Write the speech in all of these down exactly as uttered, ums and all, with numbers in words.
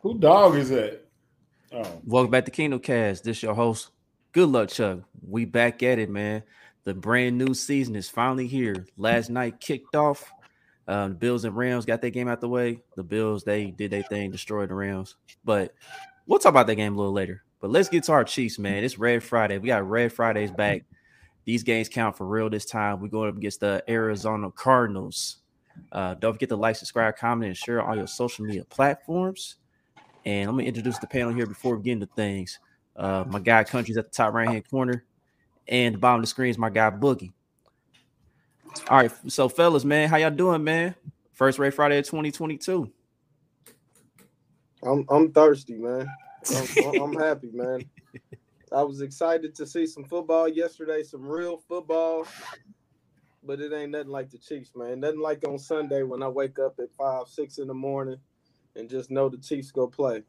Who dog is that? Oh. Welcome back to Kingdom Cast. This is your host. Good luck, Chuck. We back at it, man. The brand new season is finally here. Last night kicked off. Um, Bills and Rams got their game out the way. The Bills, they did their thing, destroyed the Rams. But we'll talk about that game a little later. But let's get to our Chiefs, man. It's Red Friday. We got Red Fridays back. These games count for real this time. We're going up against the Arizona Cardinals. Uh, don't forget to like, subscribe, comment, and share on your social media platforms. And let me introduce the panel here before we get into things. Uh, my guy Country's at the top right-hand corner. And the bottom of the screen is my guy Boogie. All right, so fellas, man, how y'all doing, man? First Red Friday of twenty twenty-two. I'm I'm thirsty, man. I'm, I'm happy, man. I was excited to see some football yesterday, some real football. But it ain't nothing like the Chiefs, man. Nothing like on Sunday when I wake up at five, six in the morning and just know the Chiefs go play.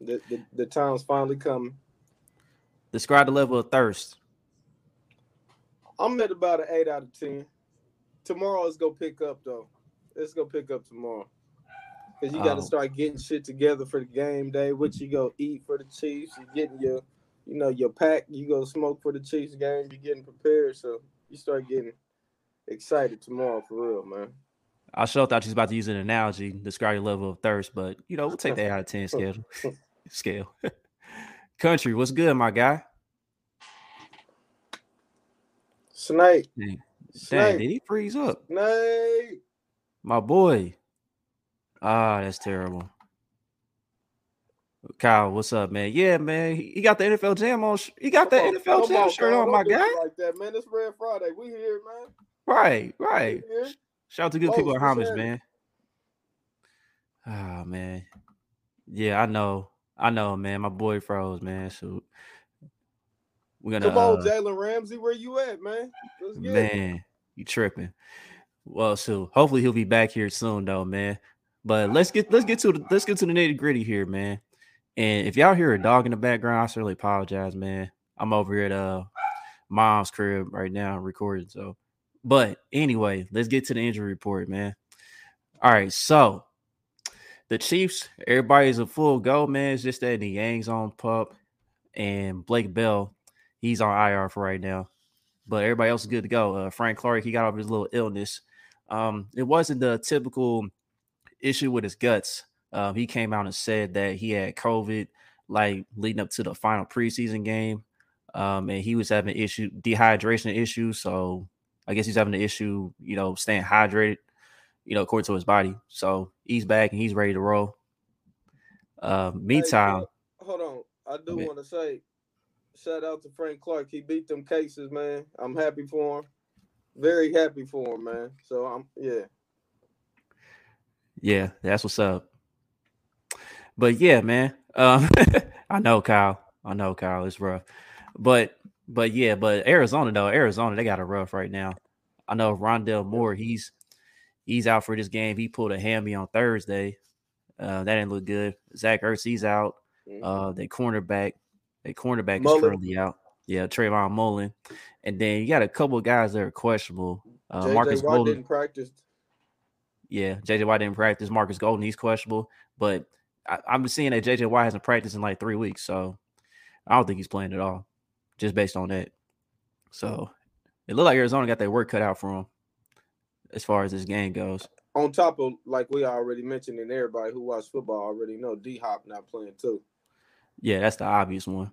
The, the, the time's finally coming. Describe the level of thirst. I'm at about an eight out of ten. Tomorrow it's going to pick up, though. It's going to pick up tomorrow. Because you got to oh. start getting shit together for the game day. What you going to eat for the Chiefs. You're getting your, you know, your pack. You go smoke for the Chiefs game. You're getting prepared. So you start getting excited tomorrow for real, man. I sure thought you was about to use an analogy, describe your level of thirst, but, you know, we'll take that out of ten schedule. Scale. Country, what's good, my guy? Snake. Dang, Snake. Did he freeze up? Snake. My boy. Ah, that's terrible. Kyle, what's up, man? Yeah, man, he got the N F L Jam on. He got the N F L Jam shirt on, my guy. Like that, man. It's Red Friday. We here, man. Right, right. Shout out to good people at Homage, man. Ah, man. Yeah, I know. I know, man. My boy froze, man. So we're gonna come on, uh, Jalen Ramsey. Where you at, man? Let's get man, it. You tripping? Well, so hopefully he'll be back here soon, though, man. But let's get let's get to the, let's get to the nitty gritty here, man. And if y'all hear a dog in the background, I certainly apologize, man. I'm over here at uh mom's crib right now recording. So, but anyway, let's get to the injury report, man. All right, so the Chiefs, everybody's a full go, man. It's just that Niang's on pup and Blake Bell, he's on I R for right now. But everybody else is good to go. Uh, Frank Clark, he got off his little illness. Um, it wasn't the typical issue with his guts. Um, he came out and said that he had COVID, like leading up to the final preseason game, um, and he was having issue dehydration issues. So I guess he's having an issue, you know, staying hydrated, you know, according to his body. So he's back and he's ready to roll. Uh, meantime, hey, hold on, I do want to say shout out to Frank Clark. He beat them cases, man. I'm happy for him. Very happy for him, man. So I'm yeah. Yeah, that's what's up. But yeah, man. Um, I know, Kyle. I know, Kyle. It's rough. But but yeah, but Arizona though, Arizona, they got a rough right now. I know Rondale Moore, he's he's out for this game. He pulled a hammy on Thursday. Uh, that didn't look good. Zach Ertz, he's out. Uh, they cornerback, they cornerback Mullen. Is currently out. Yeah, Trayvon Mullen. And then you got a couple of guys that are questionable. Uh, J J Marcus White Golden didn't practice. Yeah, J J. White didn't practice. Marcus Golden, he's questionable. But I, I'm just seeing that J J. White hasn't practiced in like three weeks. So I don't think he's playing at all, just based on that. So it looked like Arizona got their work cut out for him as far as this game goes. On top of, like we already mentioned, and everybody who watched football already know, D Hop not playing too. Yeah, that's the obvious one.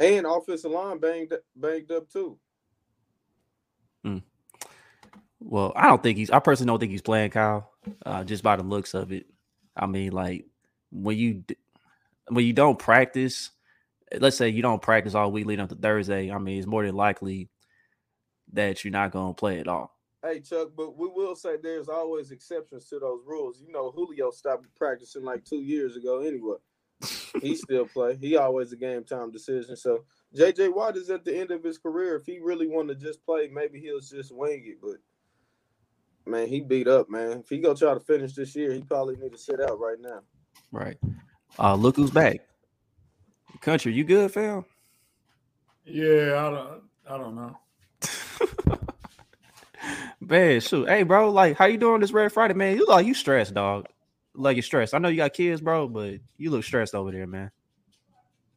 And offensive line banged, banged up too. Mm. Well, I don't think he's – I personally don't think he's playing, Kyle, uh, just by the looks of it. I mean, like, when you when you don't practice – let's say you don't practice all week leading up to Thursday. I mean, it's more than likely that you're not going to play at all. Hey, Chuck, but we will say there's always exceptions to those rules. You know, Julio stopped practicing like two years ago anyway. He still play. He always a game-time decision. So, J J. Watt is at the end of his career. If he really wanted to just play, maybe he'll just wing it, but – man, he beat up, man. If he go try to finish this year, he probably need to sit out right now. Right. Uh, look who's back. Country, you good, Phil? Yeah, I don't. I don't know. Man, shoot. Hey, bro, like, how you doing this Red Friday, man? You like you stressed, dog. like you're stressed. I know you got kids, bro, but you look stressed over there, man.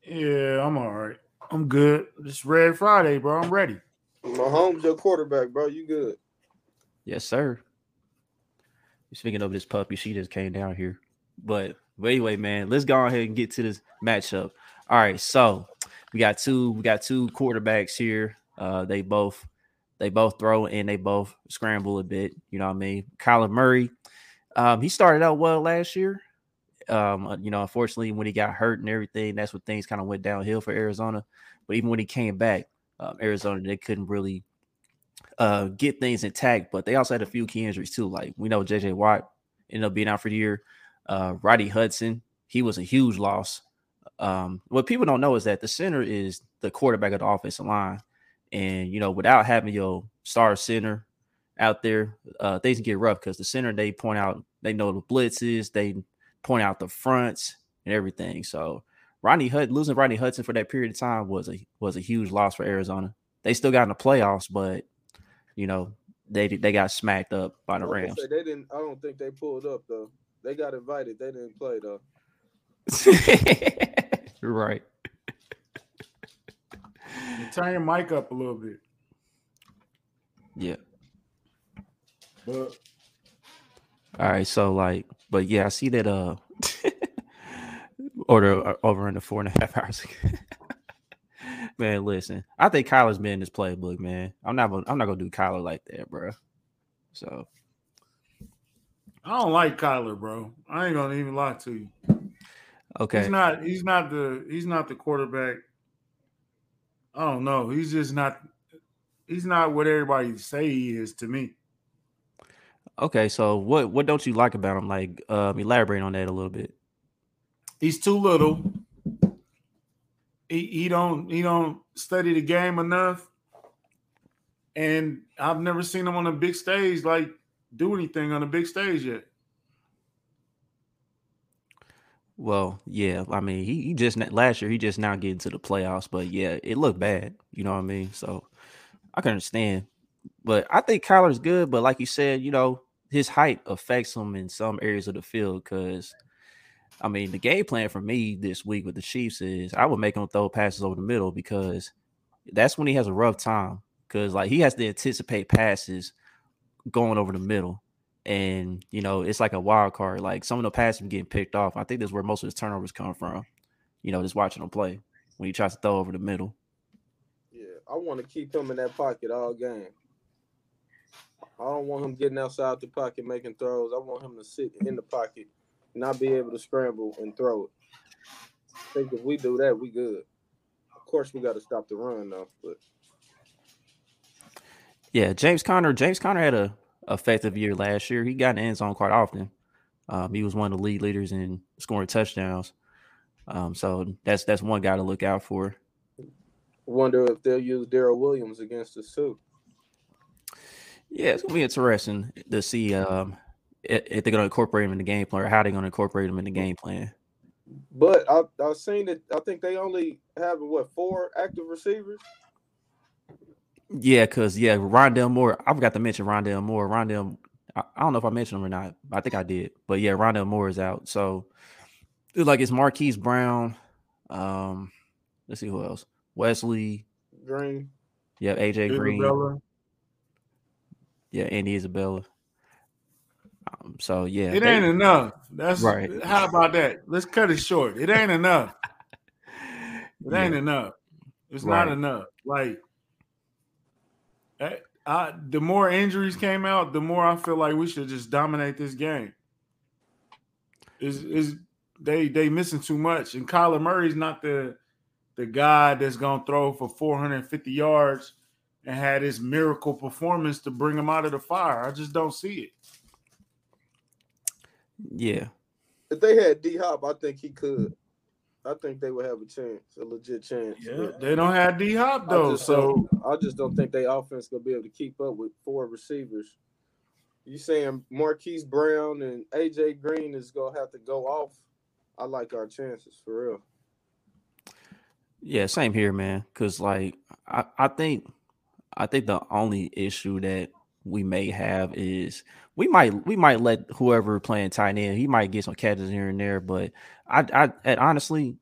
Yeah, I'm all right. I'm good. It's Red Friday, bro. I'm ready. Mahomes, your quarterback, bro. You good? Yes, sir. Speaking of this puppy, she just came down here. But, but anyway, man, let's go ahead and get to this matchup. All right, so we got two, we got two quarterbacks here. Uh, they both they both throw and they both scramble a bit. You know what I mean? Kyler Murray, um, he started out well last year. Um, you know, unfortunately, when he got hurt and everything, that's when things kind of went downhill for Arizona. But even when he came back, um, Arizona, they couldn't really uh, get things intact. But they also had a few key injuries too. Like we know J J. White ended up being out for the year. Uh, Rodney Hudson, he was a huge loss. Um, what people don't know is that the center is the quarterback of the offensive line. And, you know, without having your star center out there, uh, things can get rough because the center, they point out, they know the blitzes, they point out the fronts and everything. So Rodney Hudson, losing Rodney Hudson for that period of time was a was a huge loss for Arizona. They still got in the playoffs, but, you know, they they got smacked up by the Rams. Say, they didn't. I don't think they pulled up, though. They got invited. They didn't play, though. Right. Turn your mic up a little bit. Yeah. But all right, so like, but yeah, I see that uh order over in the four and a half hours. Man, listen, I think Kyler's been in this playbook, man. I'm not gonna I'm not gonna do Kyler like that, bro. So I don't like Kyler, bro. I ain't gonna even lie to you. Okay. He's not he's not the he's not the quarterback. I don't know. He's just not – he's not what everybody say he is to me. Okay, so what, what don't you like about him? Like, um, elaborate on that a little bit. He's too little. He he don't he don't study the game enough. And I've never seen him on a big stage, like, do anything on a big stage yet. Well, yeah, I mean, he, he just last year, he just now getting to the playoffs, but yeah, it looked bad. You know what I mean? So I can understand, but I think Kyler's good. But like you said, you know, his height affects him in some areas of the field. Cause I mean, the game plan for me this week with the Chiefs is I would make him throw passes over the middle because that's when he has a rough time. Cause like he has to anticipate passes going over the middle. And, you know, it's like a wild card. Like, some of the passes getting picked off. I think that's where most of his turnovers come from, you know, just watching him play when he tries to throw over the middle. Yeah, I want to keep him in that pocket all game. I don't want him getting outside the pocket making throws. I want him to sit in the pocket, not be able to scramble and throw it. I think if we do that, we good. Of course, we got to stop the run, though. But yeah, James Conner. James Conner had a – effective year last year. He got in the end zone quite often. Um, he was one of the lead leaders in scoring touchdowns. Um, so that's that's one guy to look out for. Wonder if they'll use Darrell Williams against us too. Yeah, it's going to be interesting to see um, if they're going to incorporate him in the game plan or how they're going to incorporate him in the game plan. But I, I've seen that I think they only have, what, four active receivers? Yeah, because, yeah, Rondale Moore. I forgot to mention Rondale Moore. Rondale, I, I don't know if I mentioned him or not. I think I did. But, yeah, Rondale Moore is out. So, dude, like, it's Marquise Brown. Um, let's see who else. Wesley. Green. Yeah, A J. Isabella. Green. Yeah, Andy Isabella. Um, so, yeah. It they, ain't enough. That's right. How about that? Let's cut it short. It ain't enough. It ain't yeah. enough. It's right. not enough. Like. I, I, the more injuries came out, the more I feel like we should just dominate this game. Is is they they missing too much? And Kyler Murray's not the the guy that's gonna throw for four hundred fifty yards and had his miracle performance to bring him out of the fire. I just don't see it. Yeah, if they had D Hop, I think he could. I think they would have a chance, a legit chance. Yeah, they don't have D Hop though, I so I just don't think their offense gonna be able to keep up with four receivers. You saying Marquise Brown and A J Green is gonna have to go off? I like our chances for real. Yeah, same here, man. Cause like I, I think, I think the only issue that we may have is we might we might let whoever playing tight end, he might get some catches here and there. But I, I honestly,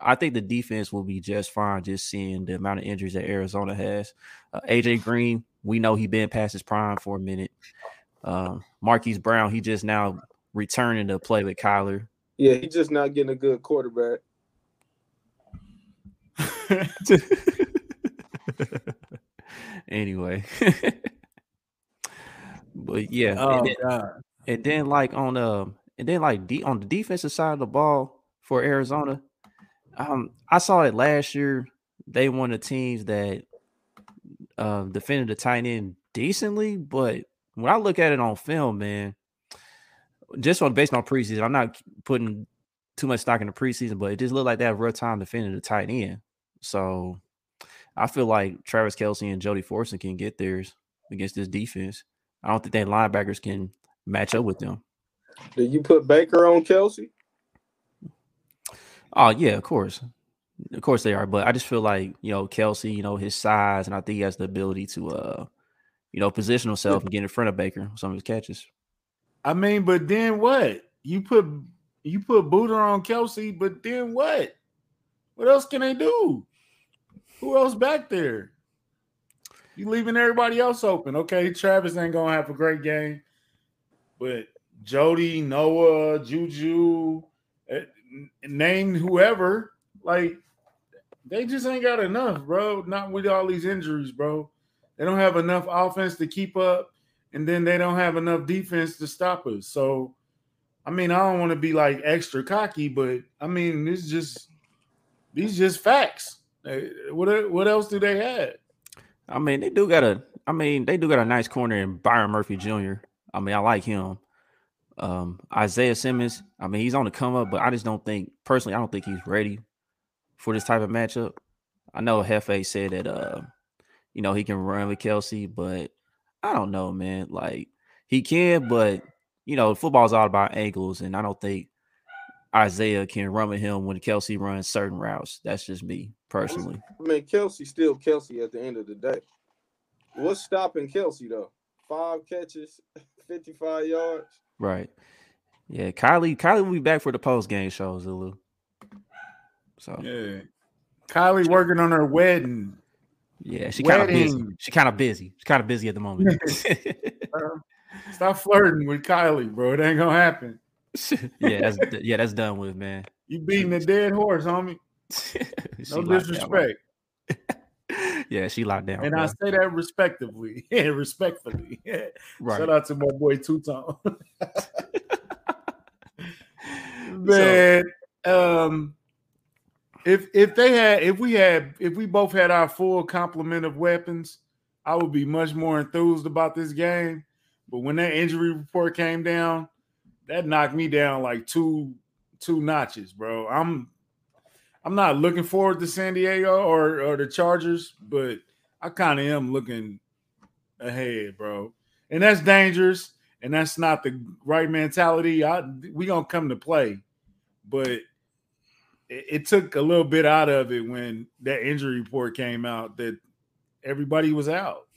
I think the defense will be just fine just seeing the amount of injuries that Arizona has. Uh, A J Green, we know he been past his prime for a minute. Uh, Marquise Brown, he just now returning to play with Kyler. Yeah, he's just not getting a good quarterback. Anyway. But yeah, oh, and, then, God. and then like on um and then like de- on the defensive side of the ball for Arizona, um I saw it last year. They were one of the teams that uh, defended the tight end decently, but when I look at it on film, man, just on based on preseason, I'm not putting too much stock in the preseason, but it just looked like they have rough time defending the tight end. So I feel like Travis Kelce and Jody Forson can get theirs against this defense. I don't think their linebackers can match up with them. Did you put Baker on Kelce? Oh, yeah, of course. Of course they are. But I just feel like, you know, Kelce, you know, his size, and I think he has the ability to, uh, you know, position himself and get in front of Baker with some of his catches. I mean, but then what? You put you put Booter on Kelce, but then what? What else can they do? Who else back there? You leaving everybody else open. Okay, Travis ain't going to have a great game. But Jody, Noah, Juju, name whoever, like, they just ain't got enough, bro. Not with all these injuries, bro. They don't have enough offense to keep up, and then they don't have enough defense to stop us. So, I mean, I don't want to be, like, extra cocky, but, I mean, it's just – these just facts. What, what else do they have? I mean, they do got a. I mean, they do got a nice corner in Byron Murphy Junior I mean, I like him. Um, Isaiah Simmons. I mean, he's on the come up, but I just don't think personally. I don't think he's ready for this type of matchup. I know Hefe said that. Uh, you know, he can run with Kelce, but I don't know, man. Like he can, but you know, football's all about angles, and I don't think Isaiah can run with him when Kelce runs certain routes. That's just me personally. I mean, Kelce still Kelce at the end of the day. What's stopping Kelce though? Five catches, fifty-five yards. Right. Yeah, Kylie. Kylie will be back for the post game show, Zulu. So yeah, Kylie working on her wedding. Yeah, she kind of busy. She kind of busy. She's kind of busy at the moment. Stop flirting with Kylie, bro. It ain't gonna happen. yeah, that's yeah, that's done with, man. You beating a dead horse, homie. No disrespect. Yeah, she locked down. And bro. I say that respectively. Yeah, respectfully. Yeah. Right. Shout out to my boy Two Tone. Man, so, um, if if they had, if we had, if we both had our full complement of weapons, I would be much more enthused about this game. But when that injury report came down, that knocked me down like two two notches, bro. I'm I'm not looking forward to San Diego or, or the Chargers, but I kind of am looking ahead, bro. And that's dangerous, and that's not the right mentality. I we gonna come to play, but it, it took a little bit out of it when that injury report came out that everybody was out.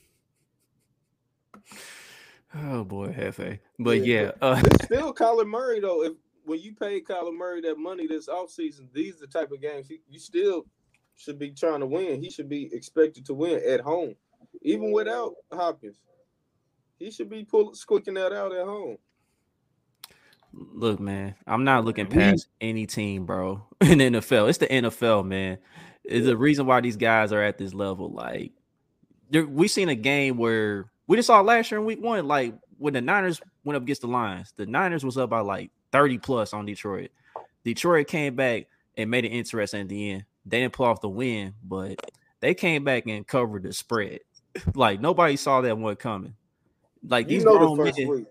Oh boy, Hefe. But yeah, yeah uh, it's still Kyler Murray though. If when you pay Kyler Murray that money this offseason, these are the type of games he, you still should be trying to win. He should be expected to win at home, even without Hopkins. He should be pull, squicking that out at home. Look, man, I'm not looking past any team, bro. In the N F L, it's the N F L, man. It's the reason why these guys are at this level. Like, we seen a game where. We just saw last year in week one, like when the Niners went up against the Lions, the Niners was up by like thirty plus on Detroit. Detroit came back and made it interesting at the end. They didn't pull off the win, but they came back and covered the spread. Like nobody saw that one coming. Like these, you know, the first men,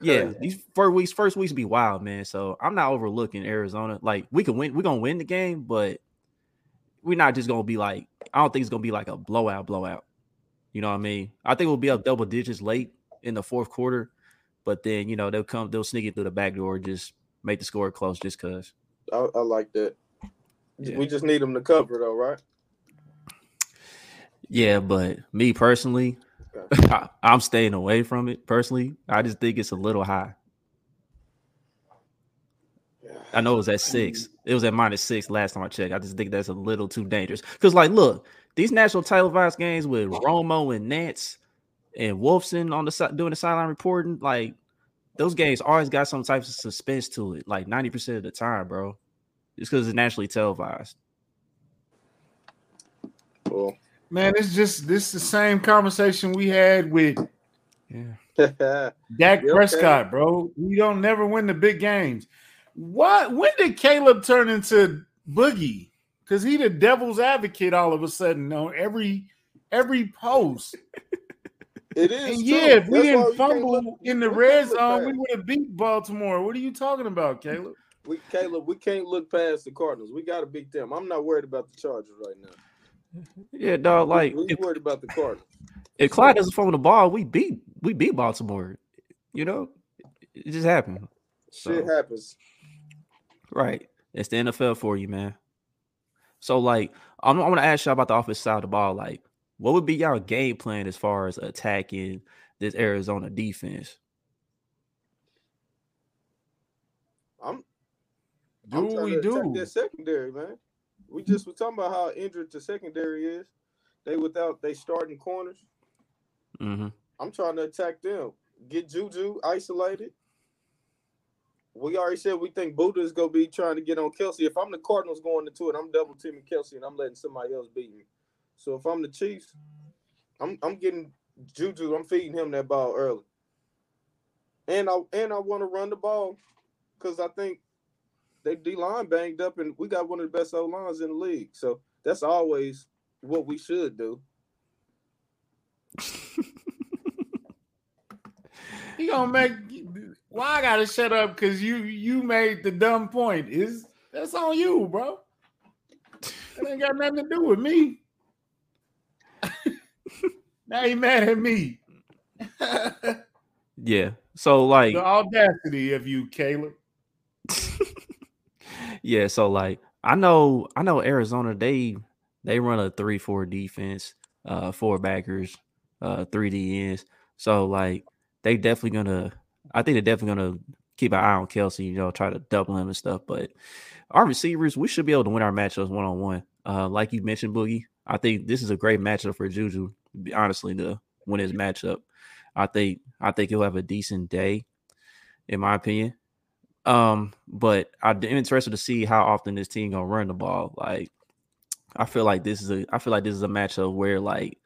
yeah, these first weeks, first weeks be wild, man. So I'm not overlooking Arizona. Like we can win, we're gonna win the game, but we're not just gonna be like. I don't think it's gonna be like a blowout, blowout. You know what I mean? I think we'll be up double digits late in the fourth quarter, but then, you know, they'll come, they'll sneak it through the back door, just make the score close just because. I, I like that. Yeah. We just need them to cover, though, right? Yeah, but me personally, I, I'm staying away from it personally. I just think it's a little high. I know it was at six. It was at minus six last time I checked. I just think that's a little too dangerous. Because, like, look, these national televised games with Romo and Nance and Wolfson on the side doing the sideline reporting, like, those games always got some type of suspense to it, like ninety percent of the time, bro. Just because it's nationally televised. Cool. Man, it's just this is the same conversation we had with yeah. Dak You're Prescott, okay. bro. We don't never win the big games. What? When did Caleb turn into Boogie? Because he the devil's advocate all of a sudden on every every post. It is. And yeah, true. If we That's didn't fumble in the red zone, we would have beat Baltimore. What are you talking about, Caleb? We Caleb, we can't look past the Cardinals. We got to beat them. I'm not worried about the Chargers right now. Yeah, dog. Like we, we if, worried about the Cardinals. If Clyde doesn't fumble the ball, we beat we beat Baltimore. You know, it just happened. So. Shit happens. Right. It's the N F L for you, man. So, like, I'm, I want to ask y'all about the offensive side of the ball. Like, what would be y'all game plan as far as attacking this Arizona defense? I'm, I'm do we do that secondary, man? We just were talking about how injured the secondary is. They without they starting corners. Mm-hmm. I'm trying to attack them. Get Juju isolated. We already said we think Buddha is going to be trying to get on Kelce. If I'm the Cardinals going into it, I'm double-teaming Kelce, and I'm letting somebody else beat me. So if I'm the Chiefs, I'm I'm getting Juju. I'm feeding him that ball early. And I and I want to run the ball because I think they D-line banged up, and we got one of the best O-lines in the league. So that's always what we should do. He going to make – why I got to shut up because you you made the dumb point. Is that's on you, bro. That ain't got nothing to do with me. Now he mad at me. Yeah. So, like – the audacity of you, Caleb. Yeah, so, like, I know I know Arizona, they they run a three four defense, uh, four backers, uh, three D Ns. So, like, they definitely going to – I think they're definitely going to keep an eye on Kelce, you know, try to double him and stuff. But our receivers, we should be able to win our matchups one-on-one. Uh, like you mentioned, Boogie, I think this is a great matchup for Juju, honestly, to win his matchup. I think I think he'll have a decent day, in my opinion. Um, but I'm interested to see how often this team going to run the ball. Like, I feel like this is a – I feel like this is a matchup where, like,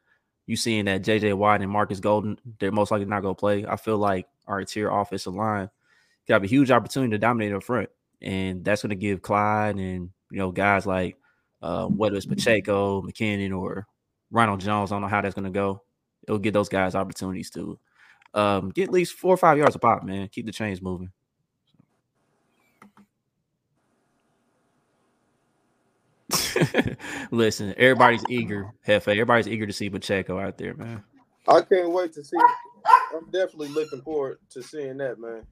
you seeing that J J. White and Marcus Golden, they're most likely not going to play. I feel like our interior offensive line got a huge opportunity to dominate up front, and that's going to give Clyde and, you know, guys like uh, whether it's Pacheco, McKinnon, or Ronald Jones, I don't know how that's going to go. It'll get those guys opportunities to um, get at least four or five yards a pop, man. Keep the chains moving. Listen, everybody's eager, Hefe. Everybody's eager to see Pacheco out there, man. I can't wait to see. I'm definitely looking forward to seeing that, man.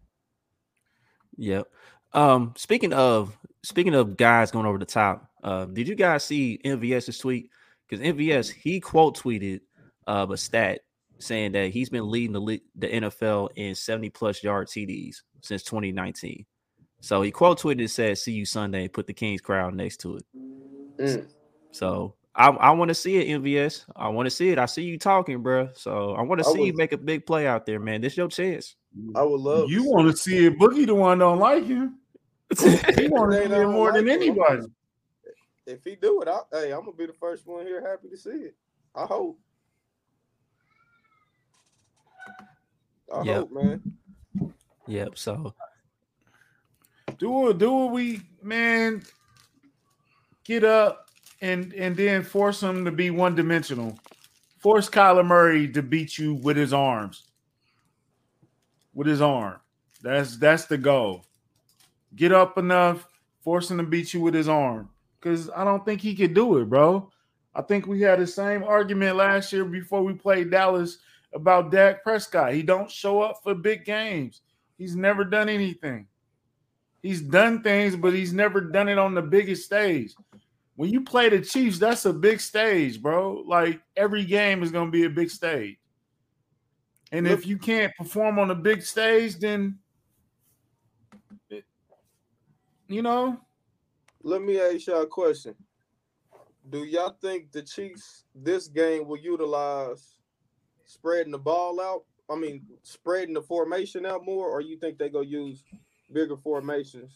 Yep. Um, speaking of speaking of guys going over the top, uh, did you guys see M V S's tweet? Because M V S, he quote tweeted uh, a stat saying that he's been leading the le- the N F L in seventy plus yard T Ds since twenty nineteen. So he quote tweeted and said, "See you Sunday." Put the Kings crowd next to it. Mm. So I, I want to see it, M V S. I want to see it. I see you talking, bro. So I want to see would, you make a big play out there, man. This your chance. I would love. You want to see it, Boogie? The one don't like him. He want to see it more like than anybody. Him. If he do it, I, hey, I'm gonna be the first one here, happy to see it. I hope. I yep. hope, man. Yep. So do it. Do it. We man. Get up and, and then force him to be one-dimensional. Force Kyler Murray to beat you with his arms. With his arm. That's that's the goal. Get up enough, force him to beat you with his arm. Because I don't think he could do it, bro. I think we had the same argument last year before we played Dallas about Dak Prescott. He don't show up for big games. He's never done anything. He's done things, but he's never done it on the biggest stage. When you play the Chiefs, that's a big stage, bro. Like, every game is going to be a big stage. And if you can't perform on the big stage, then, you know. Let me ask y'all a question. Do y'all think the Chiefs this game will utilize spreading the ball out? I mean, spreading the formation out more, or you think they go use bigger formations?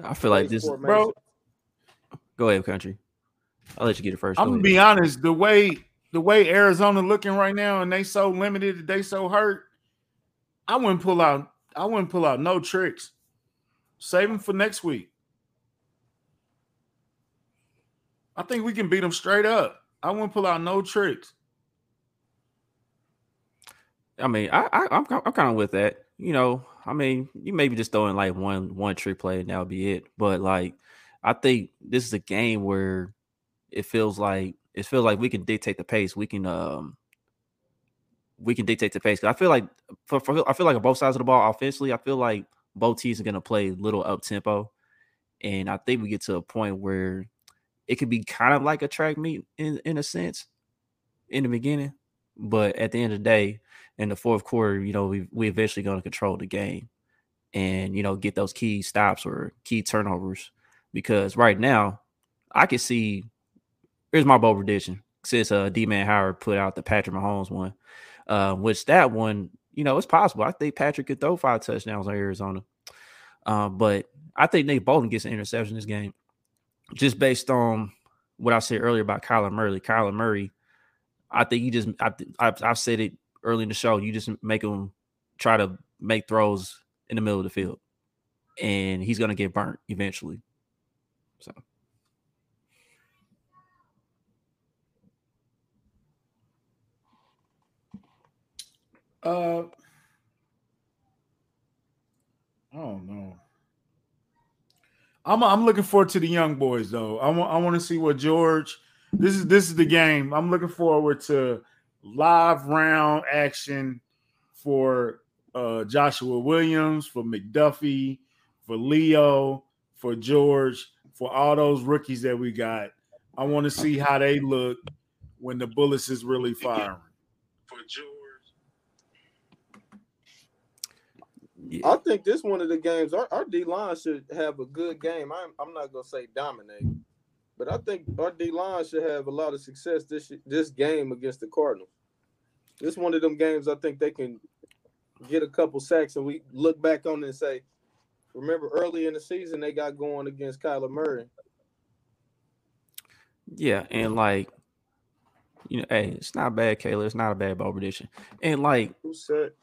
I feel like this, formations. Bro. Go ahead, Country. I'll let you get it first. I'm gonna be honest. The way. The way Arizona looking right now, and they so limited, they so hurt. I wouldn't pull out. I wouldn't pull out no tricks. Save them for next week. I think we can beat them straight up. I wouldn't pull out no tricks. I mean, I, I I'm I'm kind of with that. You know, I mean, you maybe just throw in like one one trick play, and that'll be it. But like, I think this is a game where it feels like. It feels like we can dictate the pace. We can, um, we can dictate the pace. Cause I feel like, for, for I feel like on both sides of the ball offensively, I feel like both teams are going to play a little up tempo, and I think we get to a point where it could be kind of like a track meet in in a sense, in the beginning, but at the end of the day, in the fourth quarter, you know, we we eventually going to control the game, and you know, get those key stops or key turnovers, because right now, I can see. Here's my bold prediction. Since uh, D-Man Howard put out the Patrick Mahomes one, uh, which that one, you know, it's possible. I think Patrick could throw five touchdowns on Arizona. Uh, but I think Nick Bolton gets an interception this game just based on what I said earlier about Kyler Murray. Kyler Murray, I think you just I, – I, I've said it early in the show. You just make him try to make throws in the middle of the field, and he's going to get burnt eventually. So. Uh, I don't know. I'm I'm looking forward to the young boys though. I want I want to see what George. This is this is the game. I'm looking forward to live round action for uh, Joshua Williams, for McDuffie, for Leo, for George, for all those rookies that we got. I want to see how they look when the bullets is really firing. For George. Yeah. I think this one of the games our, our D-line should have a good game. I'm, I'm not going to say dominate, but I think our D-line should have a lot of success this this game against the Cardinals. This one of them games I think they can get a couple sacks and we look back on it and say, remember early in the season they got going against Kyler Murray. Yeah, and like, you know, hey, it's not bad, Kayla. It's not a bad ball prediction. And like – Who said –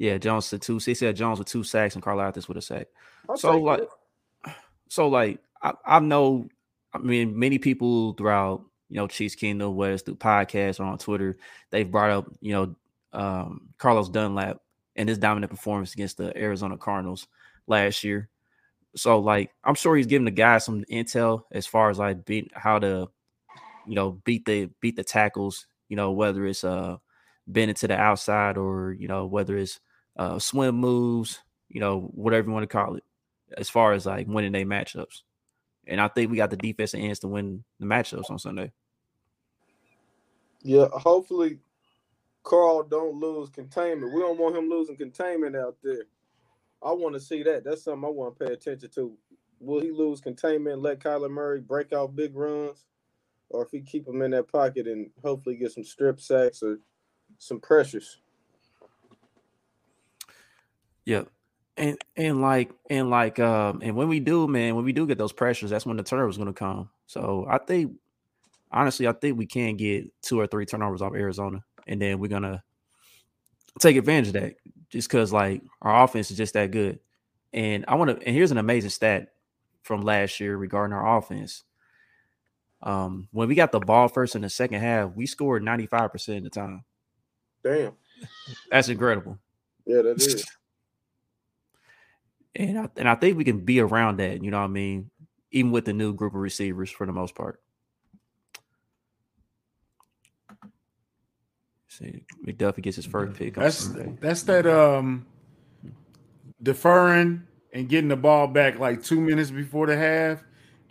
Yeah, Jones said two. They said Jones with two sacks and Karlaftis with a sack. I'll so like, it. so like, I, I know. I mean, many people throughout, you know, Chiefs Kingdom, whether it's through podcasts or on Twitter, they've brought up, you know, um, Carlos Dunlap and his dominant performance against the Arizona Cardinals last year. So like, I'm sure he's giving the guys some intel as far as like beat how to, you know, beat the beat the tackles. You know, whether it's uh bending to the outside or you know whether it's Uh, swim moves, you know, whatever you want to call it, as far as like winning their matchups. And I think we got the defense and ends to win the matchups on Sunday. Yeah, hopefully Carl don't lose containment. We don't want him losing containment out there. I want to see that. That's something I want to pay attention to. Will he lose containment and let Kyler Murray break out big runs? Or if he keep him in that pocket and hopefully get some strip sacks or some pressures? Yeah, and and like and like um and when we do, man, when we do get those pressures, that's when the turnover is going to come. So I think, honestly, I think we can get two or three turnovers off Arizona, and then we're gonna take advantage of that just because like our offense is just that good. And I want to. And here's an amazing stat from last year regarding our offense. Um, when we got the ball first in the second half, we scored ninety-five percent of the time. Damn, that's incredible. Yeah, that is. And I, and I think we can be around that, you know what I mean, even with the new group of receivers for the most part. See, McDuffie gets his first pick. That's that's that um, deferring and getting the ball back like two minutes before the half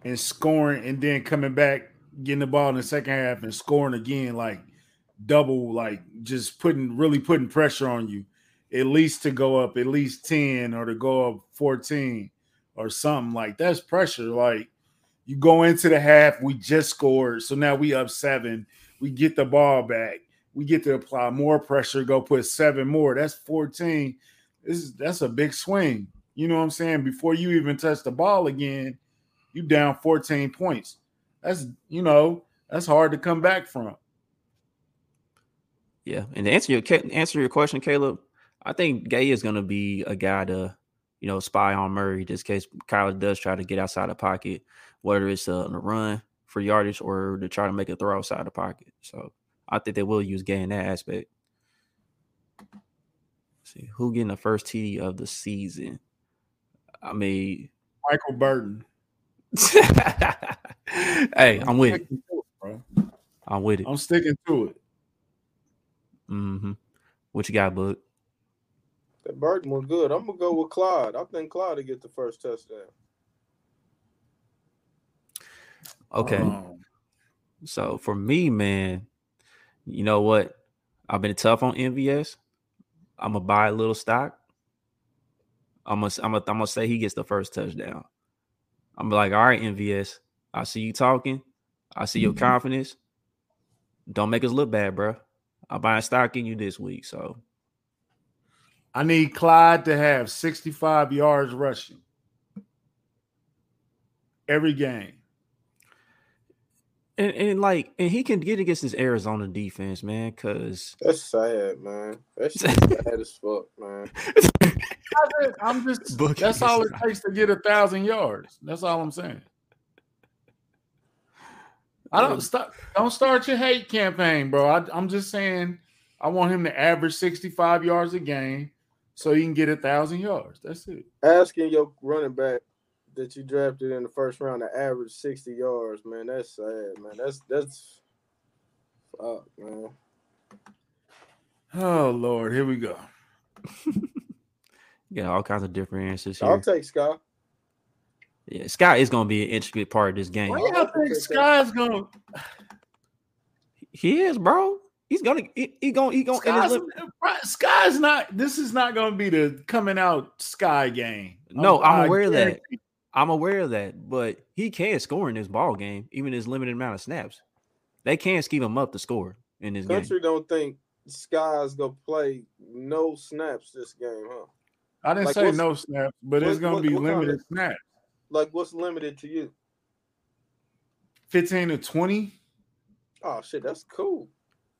and scoring and then coming back, getting the ball in the second half and scoring again. Like double, like just putting really putting pressure on you, at least to go up at least ten or to go up fourteen or something. Like, that's pressure. Like, you go into the half, we just scored, so now we up seven. We get the ball back. We get to apply more pressure, go put seven more. That's fourteen. This is, that's a big swing. You know what I'm saying? Before you even touch the ball again, you down fourteen points. That's, you know, that's hard to come back from. Yeah, and to answer your answer your question, Caleb, I think Gay is going to be a guy to, you know, spy on Murray just in case Kyler does try to get outside the pocket, whether it's uh, on the run for yardage or to try to make a throw outside the pocket. So I think they will use Gay in that aspect. Let's see who getting the first T D of the season. I mean, Michael Burton. Hey, I'm, I'm with it. it bro. I'm with it. I'm sticking to it. Mm-hmm. What you got, Bud? That Burton was good. I'm gonna go with Clyde. I think Clyde will get the first touchdown. Okay. Um, so for me, man, you know what? I've been tough on M V S. I'm gonna buy a little stock. I'm gonna, I'm gonna, I'm gonna say he gets the first touchdown. I'm like, all right, M V S. I see you talking. I see your mm-hmm. confidence. Don't make us look bad, bro. I'm buying stock in you this week, so. I need Clyde to have sixty-five yards rushing every game. And, and like, and he can get against this Arizona defense, man, because. That's sad, man. That's sad as fuck, man. I'm just, Booking that's all it takes to get a thousand yards. That's all I'm saying. I don't stop. Don't start your hate campaign, bro. I, I'm just saying I want him to average sixty-five yards a game so he can get a thousand yards. That's it. Asking your running back that you drafted in the first round to average sixty yards, man, that's sad, man. That's that's fuck, man. Oh Lord, here we go. Yeah, all kinds of different answers here. I'll take Scott. Yeah, Sky is going to be an intricate part of this game. Why do y'all think Sky's going to? He is, bro. He's going to. He, he going. He going. Sky's, Sky's not. This is not going to be the coming out Sky game. No, I'm, I'm aware of that. I'm aware of that. But he can score in this ball game, even his limited amount of snaps. They can scheme him up to score in this Country game. Country don't think Sky's going to play no snaps this game, huh? I didn't like say no snaps, but it's going to be limited snaps. Like, what's limited to you? fifteen to twenty. Oh, shit, that's cool.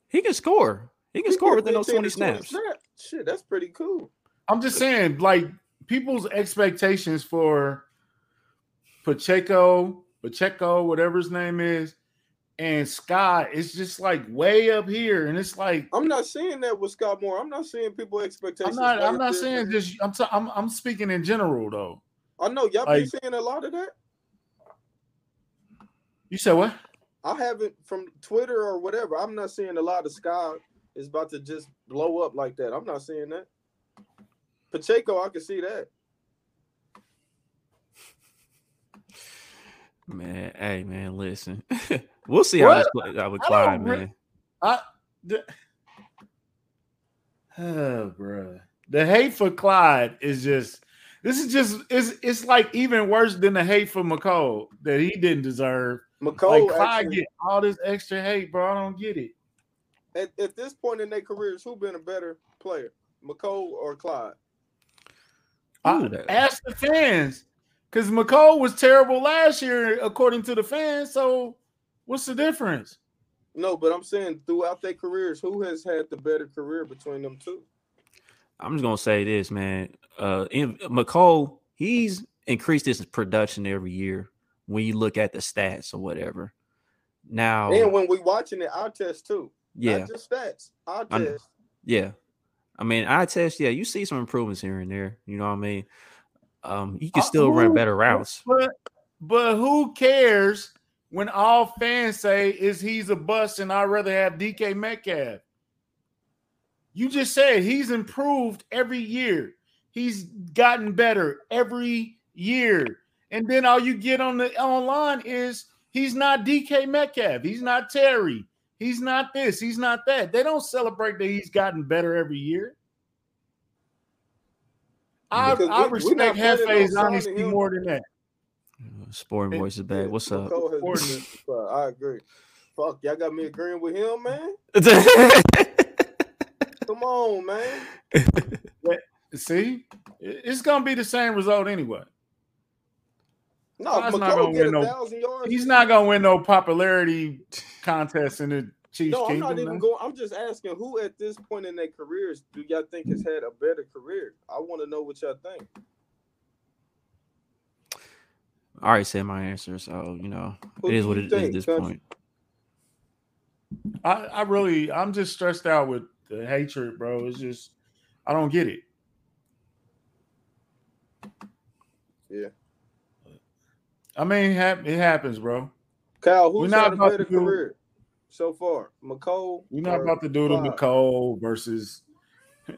He can score. He can he score within those twenty snaps. snaps. Shit, that's pretty cool. I'm just saying, like, people's expectations for Pacheco, Pacheco, whatever his name is, and Scott, it's just, like, way up here. And it's like – I'm not saying that with Scott Moore. I'm not saying people's expectations. I'm not, I'm not saying just – I'm t- I'm I'm speaking in general, though. I know y'all like, been seeing a lot of that. You said what? I haven't from Twitter or whatever. I'm not seeing a lot of Sky is about to just blow up like that. I'm not seeing that. Pacheco, I can see that. Man, hey man, listen. We'll see what? how this plays out with Clyde, man. I the, oh, bro. The hate for Clyde is just. This is just it's it's like even worse than the hate for McCole that he didn't deserve. McCole, like Clyde get all this extra hate, bro. I don't get it. At, at this point in their careers, who been a better player, McCole or Clyde? I, ask the fans, because McCole was terrible last year, according to the fans. So, what's the difference? No, but I'm saying throughout their careers, who has had the better career between them two? I'm just gonna say this, man. Uh, McCole, he's increased his production every year when you look at the stats or whatever. Now, and when we're watching it, I test too. Yeah, not just stats. I test. I'm, yeah, I mean, I test. Yeah, you see some improvements here and there. You know what I mean? Um, he can still uh, who, run better routes. But, but who cares when all fans say is he's a bust and I'd rather have D K Metcalf? You just said he's improved every year. He's gotten better every year. And then all you get on the online is he's not D K Metcalf. He's not Terry. He's not this. He's not that. They don't celebrate that he's gotten better every year. I, we, I respect Hefe's honesty more than that. Sporting voice is bad. What's up? I agree. Fuck, y'all got me agreeing with him, man. Come on, man. See, it's gonna be the same result anyway. No, not gonna win no, he's not gonna win no popularity contest in the Chiefs. No, I'm not even now. going. I'm just asking who at this point in their careers do y'all think has had a better career? I want to know what y'all think. I already said my answer, so you know who it is what it think, is at this point. I, I really, I'm just stressed out with the hatred, bro. It's just I don't get it. Yeah. I mean, it happens, bro. Kyle, who's had a better career so far? McCole? We're not about to do the McCole versus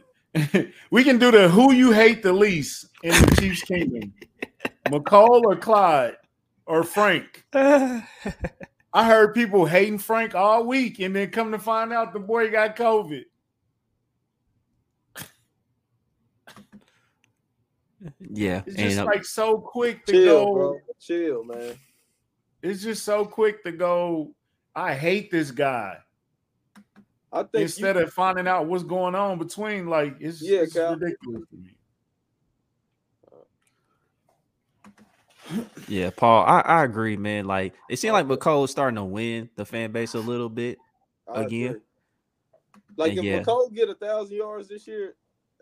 – we can do the who you hate the least in the Chiefs Kingdom. McCole or Clyde or Frank. I heard people hating Frank all week and then come to find out the boy got COVID. Yeah, it's just like so quick to chill, go. Bro. Chill, man. It's just so quick to go. I hate this guy. I think instead you, of finding out what's going on between, like it's, yeah, it's ridiculous to me. Yeah, Paul, I, I agree, man. Like it seemed like McCole's starting to win the fan base a little bit I again. Agree. Like and if yeah. McCole get a thousand yards this year,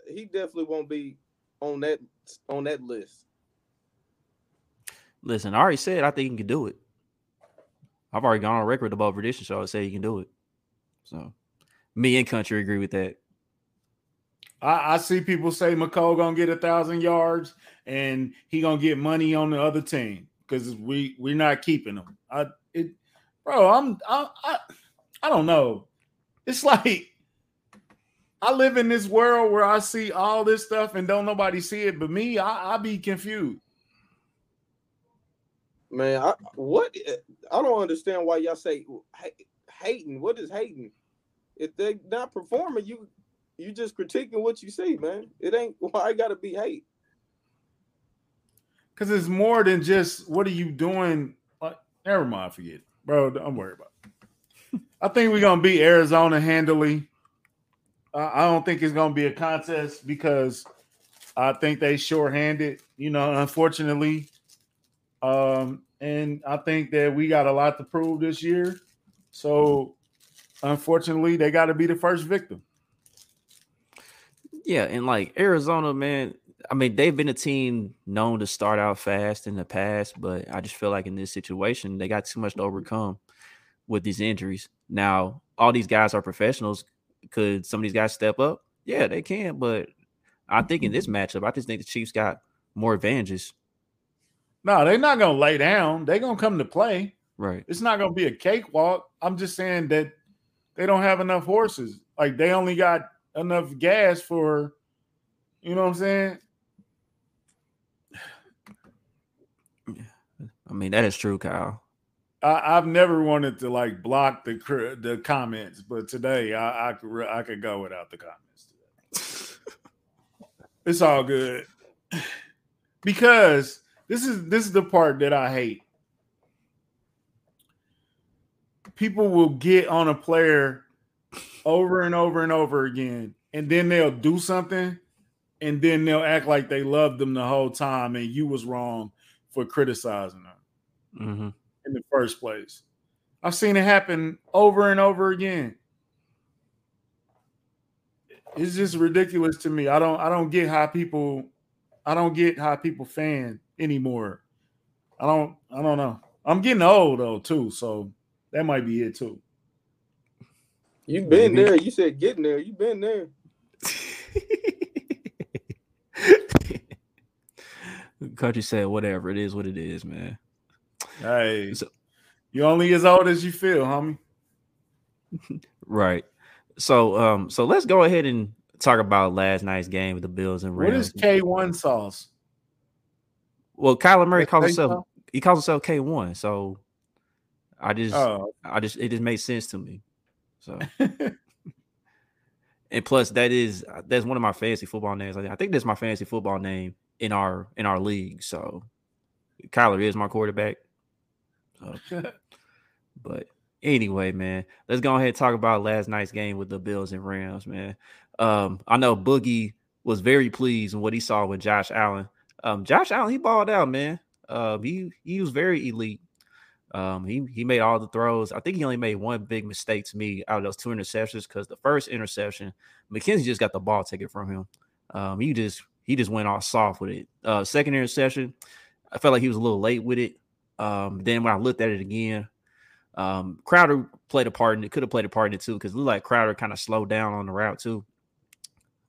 he definitely won't be on that on that list. Listen, I already said I think he can do it. I've already gone on record about prediction, so I say he can do it. So me and Country agree with that. I, I see people say McCole gonna get a thousand yards and he gonna get money on the other team because we we're not keeping him. I it, bro. I'm I, I I don't know. It's like I live in this world where I see all this stuff and don't nobody see it but me. I, I be confused. Man, I, what? I don't understand why y'all say hating. What is hating? If they're not performing, you you just critiquing what you see, man. It ain't why I gotta be hate. Because it's more than just what are you doing? Like, never mind, forget it. Bro, I'm worried about it. I think we're going to beat Arizona handily. I don't think it's going to be a contest because I think they shorthanded, you know, unfortunately. Um, and I think that we got a lot to prove this year. So, unfortunately, they got to be the first victim. Yeah, and like Arizona, man, I mean, they've been a team known to start out fast in the past, but I just feel like in this situation, they got too much to overcome with these injuries. Now, all these guys are professionals. Could some of these guys step up? Yeah, they can. But I think in this matchup, I just think the Chiefs got more advantages. No, they're not going to lay down. They're going to come to play. Right. It's not going to be a cakewalk. I'm just saying that they don't have enough horses. Like, they only got enough gas for, you know what I'm saying? I mean, that is true, Kyle. I, I've never wanted to like block the the comments, but today I I could, I could go without the comments. It's all good because this is this is the part that I hate. People will get on a player over and over and over again, and then they'll do something, and then they'll act like they loved them the whole time, and you was wrong for criticizing them. Mm-hmm. In the first place. I've seen it happen over and over again. It's just ridiculous to me. I don't I don't get how people I don't get how people fan anymore. I don't I don't know. I'm getting old though too, so that might be it too. You've been Maybe. there. You said getting there. You've been there. Country said whatever. It is what it is, man. Hey, so, you're only as old as you feel, homie. Right. So, um, so let's go ahead and talk about last night's game with the Bills and Rams. What is K one sauce? Well, Kyler Murray calls himself he calls himself K one, so I just, oh. I just, it just made sense to me. So, and plus that is that's one of my fantasy football names. I think that's my fantasy football name in our in our league. So, Kyler is my quarterback. So, but anyway, man, let's go ahead and talk about last night's game with the Bills and Rams, man. Um, I know Boogie was very pleased with what he saw with Josh Allen. Um, Josh Allen, he balled out, man. Uh, he he was very elite. Um, he he made all the throws. I think he only made one big mistake to me out of those two interceptions, because the first interception, McKenzie just got the ball taken from him. Um, he just he just went all soft with it. Uh, second interception, I felt like he was a little late with it. Um, then when I looked at it again, um, Crowder played a part in it. Could have played a part in it too, because it looked like Crowder kind of slowed down on the route too.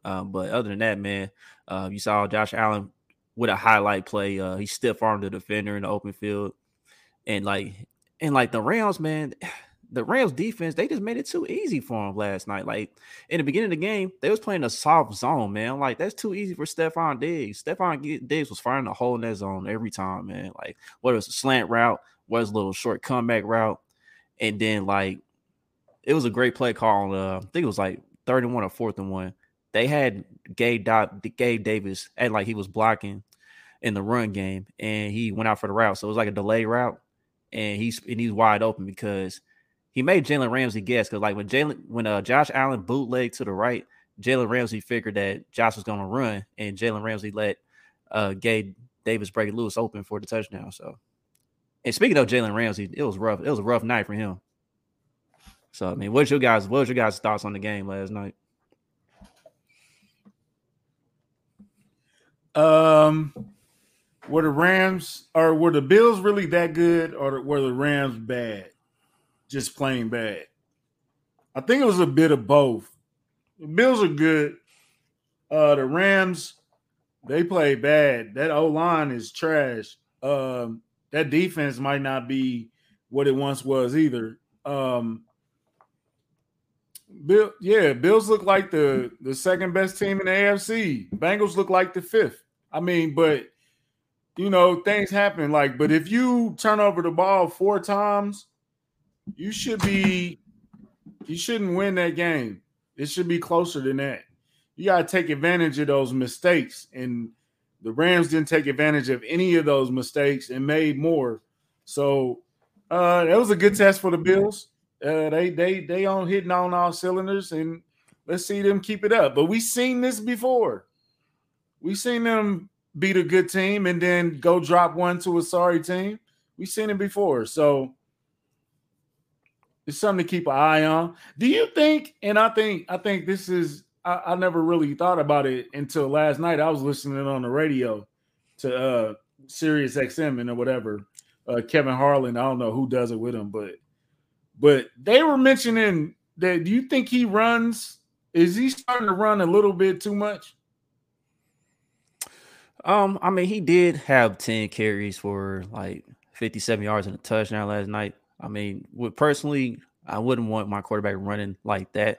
Um, but other than that, man, uh, you saw Josh Allen with a highlight play. Uh, he stiff-armed the defender in the open field. And like, and like the Rams, man, the Rams defense, they just made it too easy for him last night. Like in the beginning of the game, they was playing a soft zone, man. Like that's too easy for Stephon Diggs. Stephon Diggs was finding a hole in that zone every time, man. Like whether it's a slant route, whether it's a little short comeback route. And then like, it was a great play call. Uh, I think it was like third and one or fourth and one. They had Gabe, Gabe Davis act like he was blocking in the run game, and he went out for the route. So it was like a delayed route. And he's and he's wide open because he made Jalen Ramsey guess, because like when Jalen when uh, Josh Allen bootlegged to the right, Jalen Ramsey figured that Josh was going to run, and Jalen Ramsey let uh, Gabe Davis break loose open for the touchdown. So, and speaking of Jalen Ramsey, it was rough. It was a rough night for him. So I mean, what's your guys? What was your guys' thoughts on the game last night? Um. Were the Rams or were the Bills really that good, or were the Rams bad? Just plain bad. I think it was a bit of both. The Bills are good. Uh, the Rams, they play bad. That O-line is trash. Um, that defense might not be what it once was either. Um, Bill, yeah, Bills look like the, the second best team in the A F C. Bengals look like the fifth. I mean, but – you know, things happen. Like, but if you turn over the ball four times, you should be, you shouldn't win that game. It should be closer than that. You got to take advantage of those mistakes. And the Rams didn't take advantage of any of those mistakes and made more. So uh, that was a good test for the Bills. Uh, they they they on hitting on all cylinders, and let's see them keep it up. But we seen this before. We seen them beat a good team and then go drop one to a sorry team. We've seen it before. So it's something to keep an eye on. Do you think, and I think, I think this is, I, I never really thought about it until last night. I was listening on the radio to uh, Sirius X M and or whatever, uh, Kevin Harlan. I don't know who does it with him, but, but they were mentioning that, do you think he runs, is he starting to run a little bit too much? Um, I mean, he did have ten carries for like fifty-seven yards and a touchdown last night. I mean, would personally, I wouldn't want my quarterback running like that,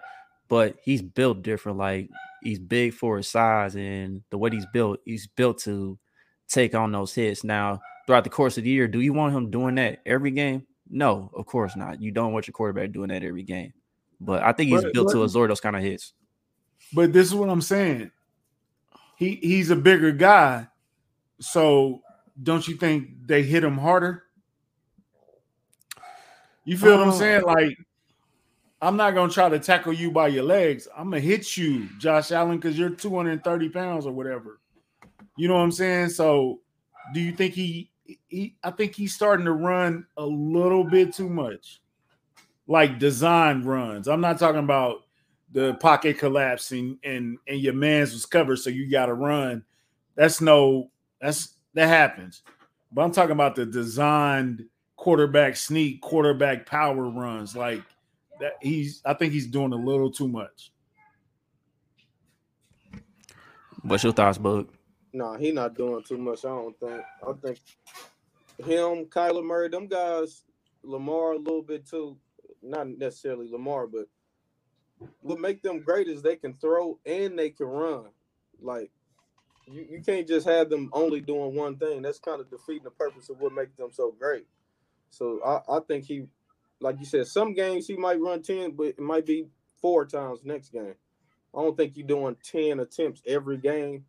but he's built different. Like he's big for his size, and the way he's built, he's built to take on those hits. Now, throughout the course of the year, do you want him doing that every game? No, of course not. You don't want your quarterback doing that every game, but I think he's but, built but, to absorb those kind of hits. But this is what I'm saying. He he's a bigger guy, so don't you think they hit him harder? You feel um, what I'm saying? Like, I'm not going to try to tackle you by your legs. I'm going to hit you, Josh Allen, because you're two hundred thirty pounds or whatever. You know what I'm saying? So do you think he, he – I think he's starting to run a little bit too much, like design runs. I'm not talking about – the pocket collapsing and and your man's was covered, so you got to run. That's no, that's that happens. But I'm talking about the designed quarterback sneak, quarterback power runs like that. He's, I think he's doing a little too much. What's your thoughts, Bug? No, nah, he's not doing too much. I don't think. I think him, Kyler Murray, them guys, Lamar a little bit too. Not necessarily Lamar, but. What make them great is they can throw and they can run. Like, you, you can't just have them only doing one thing. That's kind of defeating the purpose of what makes them so great. So I, I think he like you said, some games he might run ten, but it might be four times next game. I don't think you're doing ten attempts every game.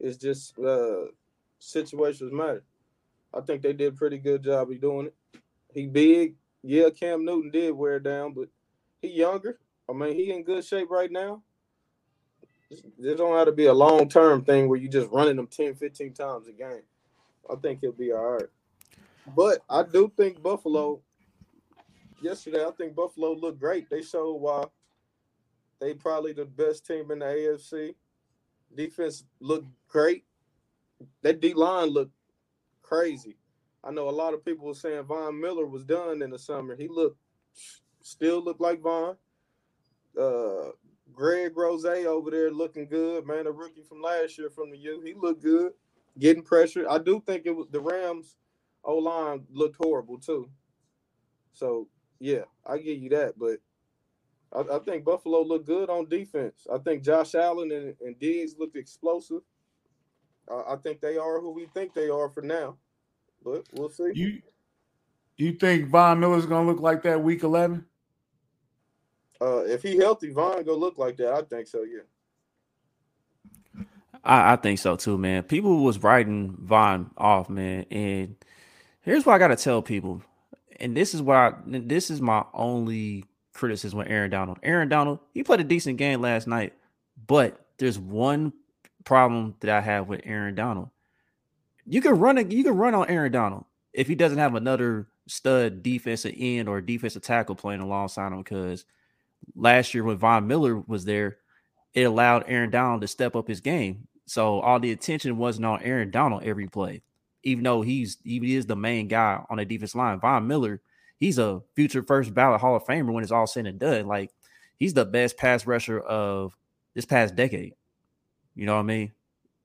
It's just uh, situations matter. I think they did a pretty good job of doing it. He big. Yeah, Cam Newton did wear down, but he younger. I mean, he in good shape right now. This don't have to be a long-term thing where you just running them ten, fifteen times a game. I think he'll be all right. But I do think Buffalo – yesterday I think Buffalo looked great. They showed why they probably the best team in the A F C. Defense looked great. That D-line looked crazy. I know a lot of people were saying Von Miller was done in the summer. He looked still looked like Von. Uh, Greg Rose over there looking good, man. A rookie from last year from the U. He looked good, getting pressure. I do think it was the Rams' O-line looked horrible too. So, yeah, I give you that. But I, I think Buffalo looked good on defense. I think Josh Allen and, and Diggs looked explosive. I, I think they are who we think they are for now. But we'll see. You, you think Von Miller's going to look like that week eleven? Uh, if he healthy, Von go look like that. I think so, yeah. I, I think so too, man. People was writing Von off, man. And here's what I got to tell people. And this is what I, this is my only criticism with Aaron Donald. Aaron Donald, he played a decent game last night. But there's one problem that I have with Aaron Donald. You can run a, you can run on Aaron Donald if he doesn't have another stud defensive end or defensive tackle playing alongside him, because last year when Von Miller was there, it allowed Aaron Donald to step up his game. So all the attention wasn't on Aaron Donald every play, even though he's he is the main guy on the defense line. Von Miller, he's a future first ballot Hall of Famer when it's all said and done. Like, he's the best pass rusher of this past decade. You know what I mean?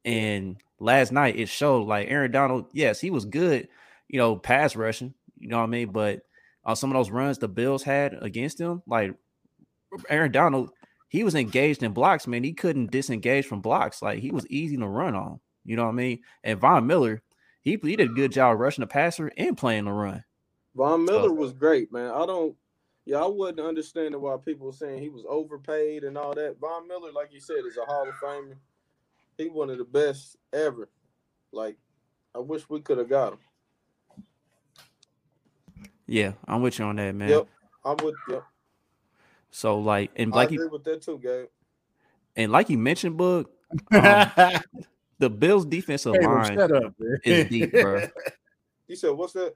And last night it showed, like, Aaron Donald, yes, he was good, you know, pass rushing, you know what I mean? But on uh, some of those runs the Bills had against him, like, Aaron Donald, he was engaged in blocks, man. He couldn't disengage from blocks. Like, he was easy to run on, you know what I mean? And Von Miller, he, he did a good job rushing the passer and playing the run. Von Miller so. was great, man. I don't, yeah, I wasn't understanding why people were saying he was overpaid and all that. Von Miller, like you said, is a Hall of Famer. He's one of the best ever. Like, I wish we could have got him. Yeah, I'm with you on that, man. Yep, I'm with you. So, like, and like I agree he, with that too, Gabe. And like you mentioned, Bug, um, the Bills' defensive hey, line shut up, is deep, bro. You said, what's that?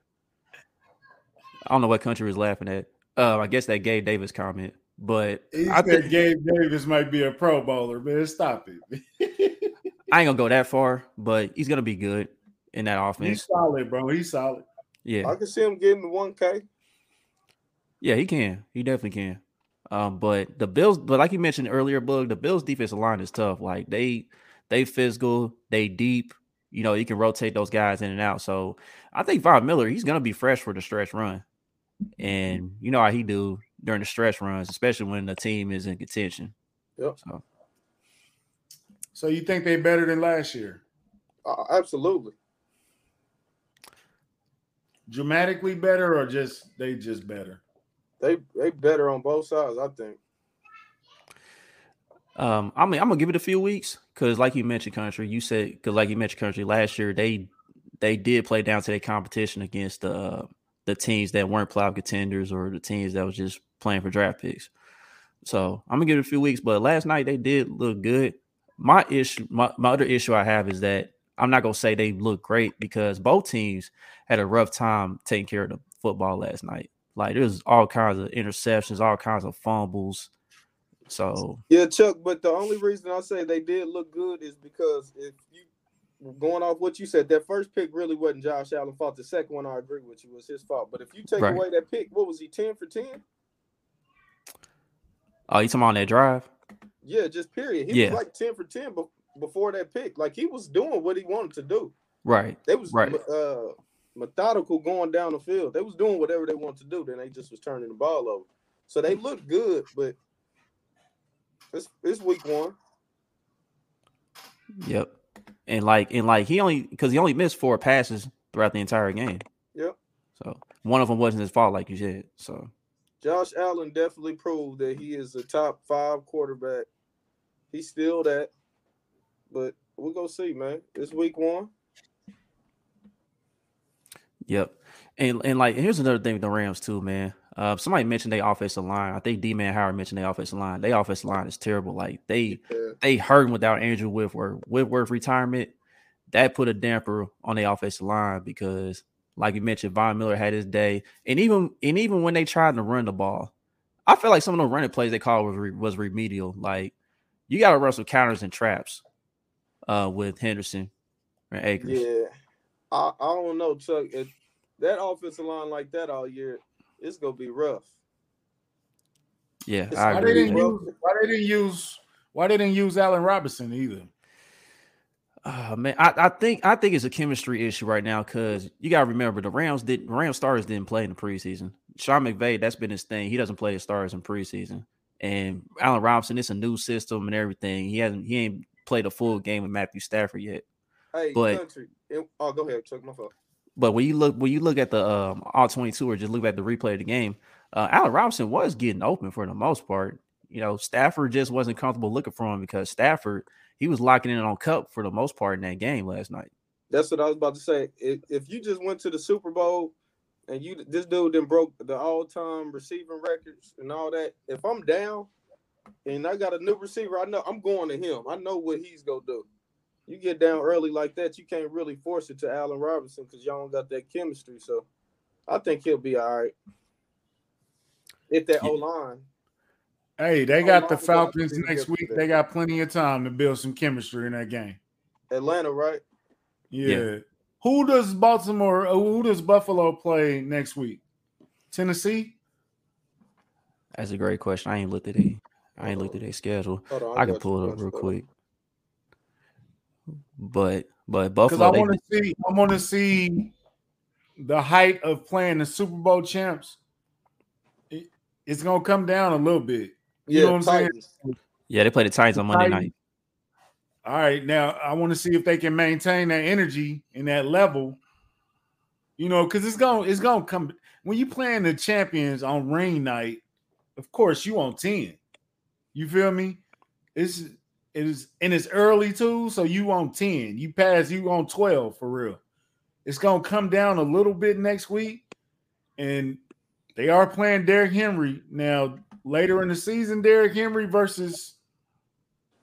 I don't know what country was laughing at. Uh, I guess that Gabe Davis comment. But he I think Gabe Davis might be a Pro Bowler, man. Stop it. I ain't gonna go that far, but he's gonna be good in that offense. He's solid, bro. He's solid. Yeah, I can see him getting the one K. Yeah, he can. He definitely can. Um, but the Bills, but like you mentioned earlier, Bug, the Bills' defensive line is tough. Like, they, they physical, they deep. You know, you can rotate those guys in and out. So I think Von Miller, he's gonna be fresh for the stretch run, and you know how he do during the stretch runs, especially when the team is in contention. Yep. So, so you think they're better than last year? Uh, absolutely. Dramatically better, or just they just better? They they better on both sides, I think. Um, I mean, I'm gonna give it a few weeks because, like you mentioned, country, you said because, like you mentioned, country, last year they they did play down to their competition against the uh, the teams that weren't playoff contenders or the teams that was just playing for draft picks. So I'm gonna give it a few weeks, but last night they did look good. My issue, my, my other issue I have is that I'm not gonna say they look great because both teams had a rough time taking care of the football last night. Like, there's all kinds of interceptions, all kinds of fumbles. So yeah, Chuck. But the only reason I say they did look good is because if you going off what you said, that first pick really wasn't Josh Allen's fault. The second one, I agree with you, was his fault. But if you take right. away that pick, what was he, ten for ten? Oh, you talking about that drive? Yeah, just period. He yeah. was like ten for ten before that pick. Like, he was doing what he wanted to do. Right. They was right. Uh, methodical going down the field. They was doing whatever they wanted to do. Then they just was turning the ball over. So they looked good, but it's it's week one. Yep. And like and like he only because he only missed four passes throughout the entire game. Yep. So one of them wasn't his fault, like you said. So Josh Allen definitely proved that he is a top five quarterback. He's still that. But we're going to see, man. It's week one. Yep. And, and like, here's another thing with the Rams, too, man. Uh, somebody mentioned their offensive line. I think D-Man Howard mentioned their offensive line. Their offensive line is terrible. Like, they yeah. they hurting without Andrew Whitworth. Whitworth retirement, that put a damper on their offensive line because, like you mentioned, Von Miller had his day. And even and even when they tried to run the ball, I feel like some of the running plays they called was, re, was remedial. Like, you got to run some counters and traps uh, with Henderson and Akers. Yeah. I, I don't know, Chuck. If that offensive line like that all year, it's going to be rough. Yeah, I why, agree, they didn't use, why they didn't use why they didn't use Allen Robinson either? Uh, man, I, I think I think it's a chemistry issue right now because you got to remember the Rams didn't Rams starters didn't play in the preseason. Sean McVay, that's been his thing. He doesn't play his starters in preseason. And Allen Robinson, it's a new system and everything. He hasn't he ain't played a full game with Matthew Stafford yet. Hey, but, country. It, oh, go ahead. Check my phone. But when you look when you look at the um, all twenty-two or just look at the replay of the game, uh, Allen Robinson was getting open for the most part. You know, Stafford just wasn't comfortable looking for him because Stafford, he was locking in on Cup for the most part in that game last night. That's what I was about to say. If, if you just went to the Super Bowl and you this dude then broke the all-time receiving records and all that, if I'm down and I got a new receiver, I know I'm going to him. I know what he's going to do. You get down early like that, you can't really force it to Allen Robinson because y'all don't got that chemistry. So I think he'll be all right. If that yeah. O-line. Hey, they got the Falcons next week. They got plenty of time to build some chemistry in that game. Atlanta, right? Yeah. yeah. Who does Baltimore – who does Buffalo play next week? Tennessee? That's a great question. I ain't looked at it. I ain't looked at their schedule. On, I can pull it up real quick. But but Buffalo, I want to see I want to see the height of playing the Super Bowl champs. It, it's gonna come down a little bit. You yeah, know what I'm saying? Yeah, they play the Titans on Monday night. All right, now I want to see if they can maintain that energy and that level. You know, because it's gonna it's gonna come when you playing the champions on ring night. Of course, you on ten. You feel me? It's It is and it's early too, so you on ten. You pass, you on twelve for real. It's gonna come down a little bit next week. And they are playing Derrick Henry now later in the season. Derrick Henry versus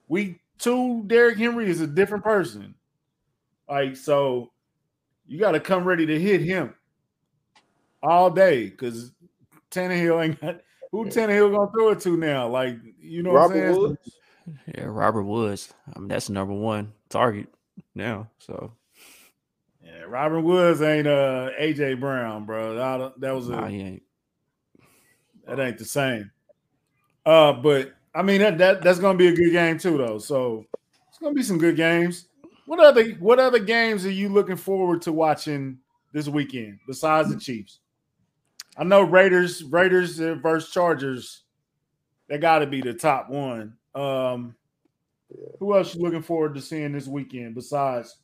week two, Derrick Henry is a different person. Like, so you gotta come ready to hit him all day because Tannehill ain't got who Tannehill gonna throw it to now. Like, you know Robert what I'm saying? Woods. Yeah, Robert Woods. I mean, that's the number one target now. So, yeah, Robert Woods ain't uh A J Brown, bro. That, that was a, nah, he ain't. That ain't the same. Uh, but I mean that, that that's gonna be a good game too, though. So it's gonna be some good games. What other what other games are you looking forward to watching this weekend besides the Chiefs? I know Raiders Raiders versus Chargers. They got to be the top one. Um, who else you looking forward to seeing this weekend besides?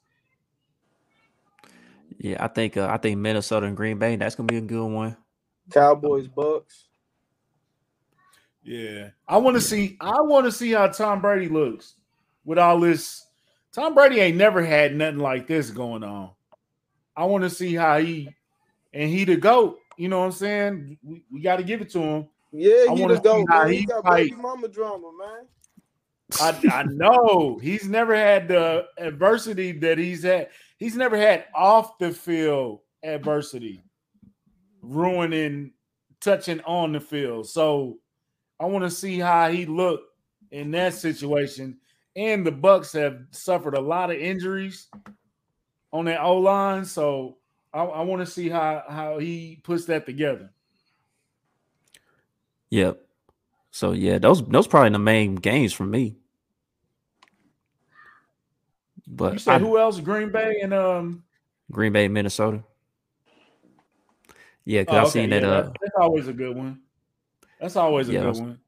Yeah, I think uh, I think Minnesota and Green Bay. That's gonna be a good one. Cowboys, Bucks. Yeah, I want to yeah. see. I want to see how Tom Brady looks with all this. Tom Brady ain't never had nothing like this going on. I want to see how he and he the GOAT. You know what I'm saying? We, we got to give it to him. Yeah, he the GOAT. Man. He, he got baby mama drama, man. I, I know he's never had the adversity that he's had. He's never had off the field adversity, ruining, touching on the field. So I want to see how he looked in that situation. And the Bucks have suffered a lot of injuries on that O line, so I, I want to see how how he puts that together. Yep. So yeah, those those probably the main games for me. But you said I, who else? Green Bay and um Green Bay, Minnesota. Yeah, because oh, I've okay, seen yeah, that. Uh, that's, that's always a good one. That's always a yeah, good one.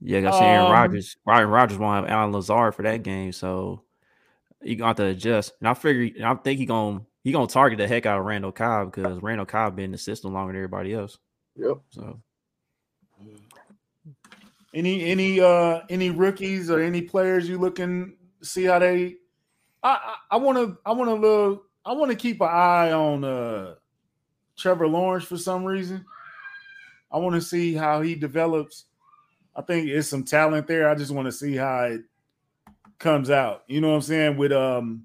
Yeah, I see Aaron um, Rodgers. Aaron Rodgers won't have Alan Lazard for that game, so you gonna have to adjust. And I figure, I think he gonna he gonna target the heck out of Randall Cobb because Randall Cobb been in the system longer than everybody else. Yep. So. Any any uh, any rookies or any players you looking see how they? I I want to I want to look I want to keep an eye on uh, Trevor Lawrence for some reason. I want to see how he develops. I think it's some talent there. I just want to see how it comes out. You know what I'm saying? With um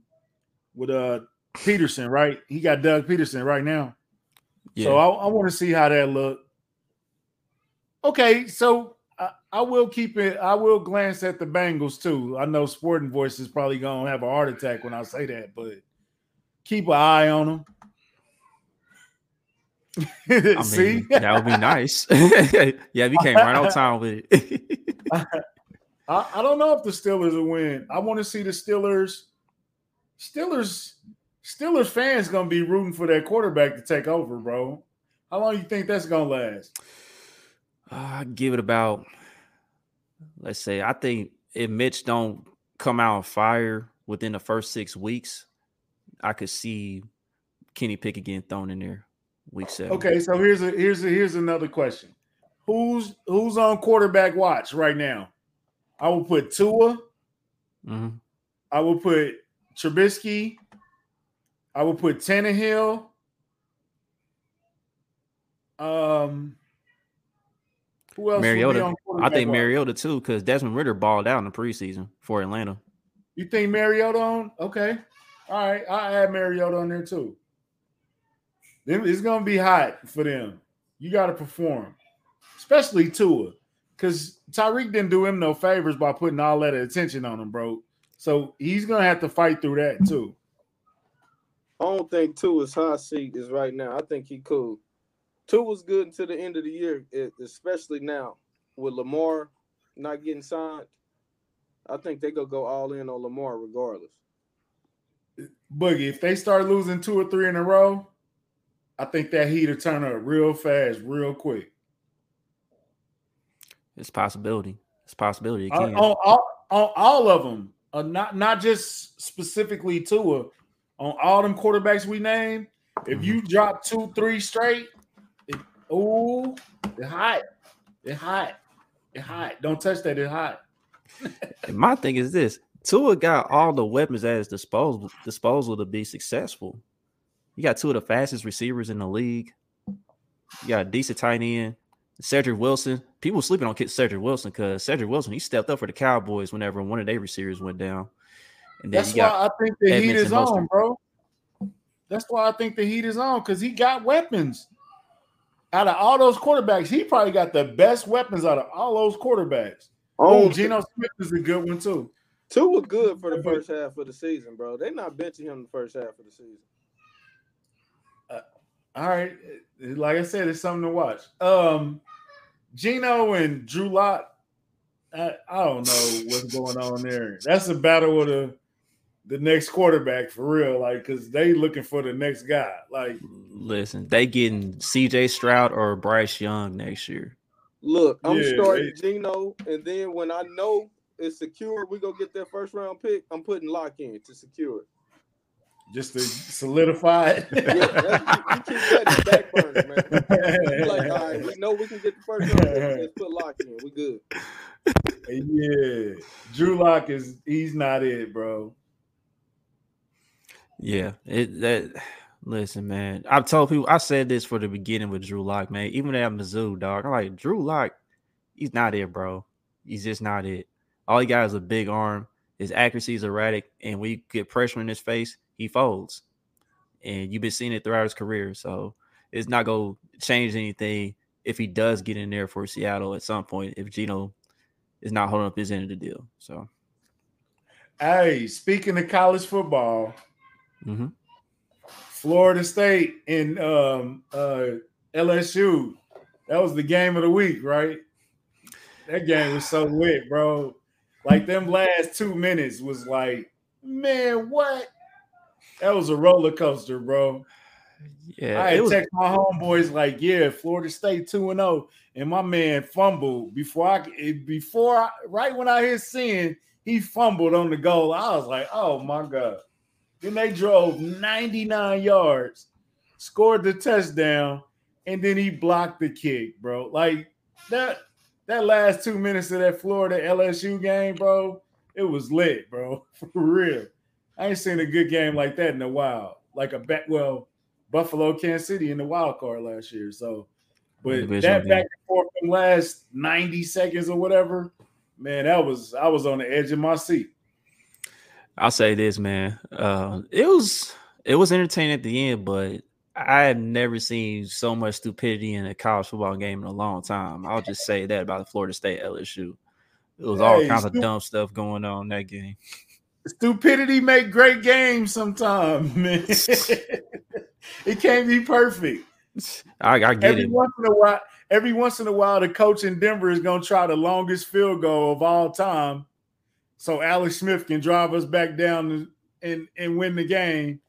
with uh Peterson, right? He got Doug Peterson right now. Yeah. So I, I want to see how that look. Okay, so I, I will keep it. I will glance at the Bengals too. I know Sporting Voice is probably gonna have a heart attack when I say that, but keep an eye on them. I See, mean, that would be nice. Yeah, we came right on time with it. I, I don't know if the Steelers will win. I want to see the Steelers. Steelers, Steelers fans gonna be rooting for their quarterback to take over, bro. How long do you think that's gonna last? I uh, give it about, let's say, I think if Mitch don't come out on fire within the first six weeks, I could see Kenny Pickett getting thrown in there week seven. Okay, so here's a here's a, here's another question: Who's who's on quarterback watch right now? I will put Tua. Mm-hmm. I will put Trubisky. I will put Tannehill. Um. Who else Mariota. I think Mariota too, because Desmond Ridder balled out in the preseason for Atlanta. You think Mariota on? Okay. All right. I'll add Mariota on there too. It's going to be hot for them. You got to perform, especially Tua, because Tyreek didn't do him no favors by putting all that attention on him, bro. So he's going to have to fight through that too. I don't think Tua's hot seat is right now. I think he cool. Two was good until the end of the year, especially now with Lamar not getting signed. I think they're going to go all in on Lamar regardless. Boogie, if they start losing two or three in a row, I think that heat will turn up real fast, real quick. It's a possibility. It's a possibility. It can. On, on, all, on all of them, uh, not, not just specifically Tua, on all them quarterbacks we named, if mm-hmm. you drop two, three straight, oh, it's hot. It's hot. It's hot. Don't touch that. It's hot. And my thing is this. Tua got all the weapons at his disposal, disposal to be successful. You got two of the fastest receivers in the league. You got a decent tight end. Cedric Wilson. People sleeping on Cedric Wilson because Cedric Wilson, he stepped up for the Cowboys whenever one of their receivers went down. And then That's why I think the Edmonton heat is on, bro. That's why I think the heat is on because he got weapons. Out of all those quarterbacks, he probably got the best weapons out of all those quarterbacks. Oh, Geno Smith is a good one, too. Two were good for the first half of the season, bro. They're not benching him the first half of the season. Uh, all right. Like I said, it's something to watch. Um, Geno and Drew Lock, I, I don't know what's going on there. That's a battle with a, the next quarterback for real, like, because they looking for the next guy. Like, listen, they getting C J Stroud or Bryce Young next year. Look, I'm yeah, starting they, Geno, and then when I know it's secure, we go get that first round pick. I'm putting Lock in to secure it, just to solidify it. Yeah, you keep that back burner, man. Like, all right, we know we can get the first round pick. Let's put Lock in. We good. Yeah, Drew Lock is he's not it, bro. Yeah, it that listen, man. I've told people I said this for the beginning with Drew Lock, man. Even at Mizzou, dog. I'm like, Drew Lock, he's not it, bro. He's just not it. All he got is a big arm, his accuracy is erratic, and when you get pressure in his face, he folds. And you've been seeing it throughout his career. So it's not gonna change anything if he does get in there for Seattle at some point, if Geno is not holding up his end of the deal. So hey, speaking of college football. Mm-hmm. Florida State and um, uh, L S U. That was the game of the week, right? That game was so lit, bro. Like, them last two minutes was like, man, what? That was a roller coaster, bro. Yeah, I had was- text my homeboys like, yeah, Florida State two and oh, and my man fumbled before I before I, right when I hit sin, he fumbled on the goal. I was like, oh my god. Then they drove ninety-nine yards, scored the touchdown, and then he blocked the kick, bro. Like, that that last two minutes of that Florida L S U game, bro, it was lit, bro. For real. I ain't seen a good game like that in a while. Like a back, well, Buffalo, Kansas City in the wild card last year. So, but that back and forth from last ninety seconds or whatever, man, that was, I was on the edge of my seat. I'll say this, man. Uh, it was it was entertaining at the end, but I have never seen so much stupidity in a college football game in a long time. I'll just say that about the Florida State L S U. It was all hey, kinds stu- of dumb stuff going on in that game. Stupidity make great games sometimes, man. It can't be perfect. I, I get every it. Once in a while, every once in a while, the coach in Denver is going to try the longest field goal of all time so Alex Smith can drive us back down and, and win the game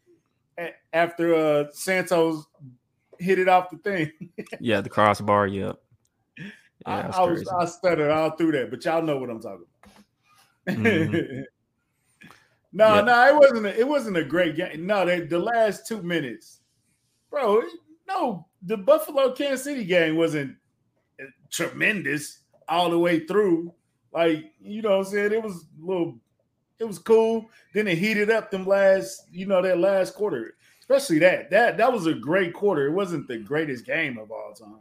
after uh, Santos hit it off the thing. Yeah, the crossbar, yeah. yeah I, I, was, I stuttered all through that, but y'all know what I'm talking about. Mm-hmm. No, yep. no, it wasn't. A, it wasn't a great game. No, they, the last two minutes, bro. No, the Buffalo Kansas City game wasn't tremendous all the way through. Like you know, what I'm saying it was a little. It was cool. Then it heated up them last, you know, that last quarter, especially that. That that was a great quarter. It wasn't the greatest game of all time.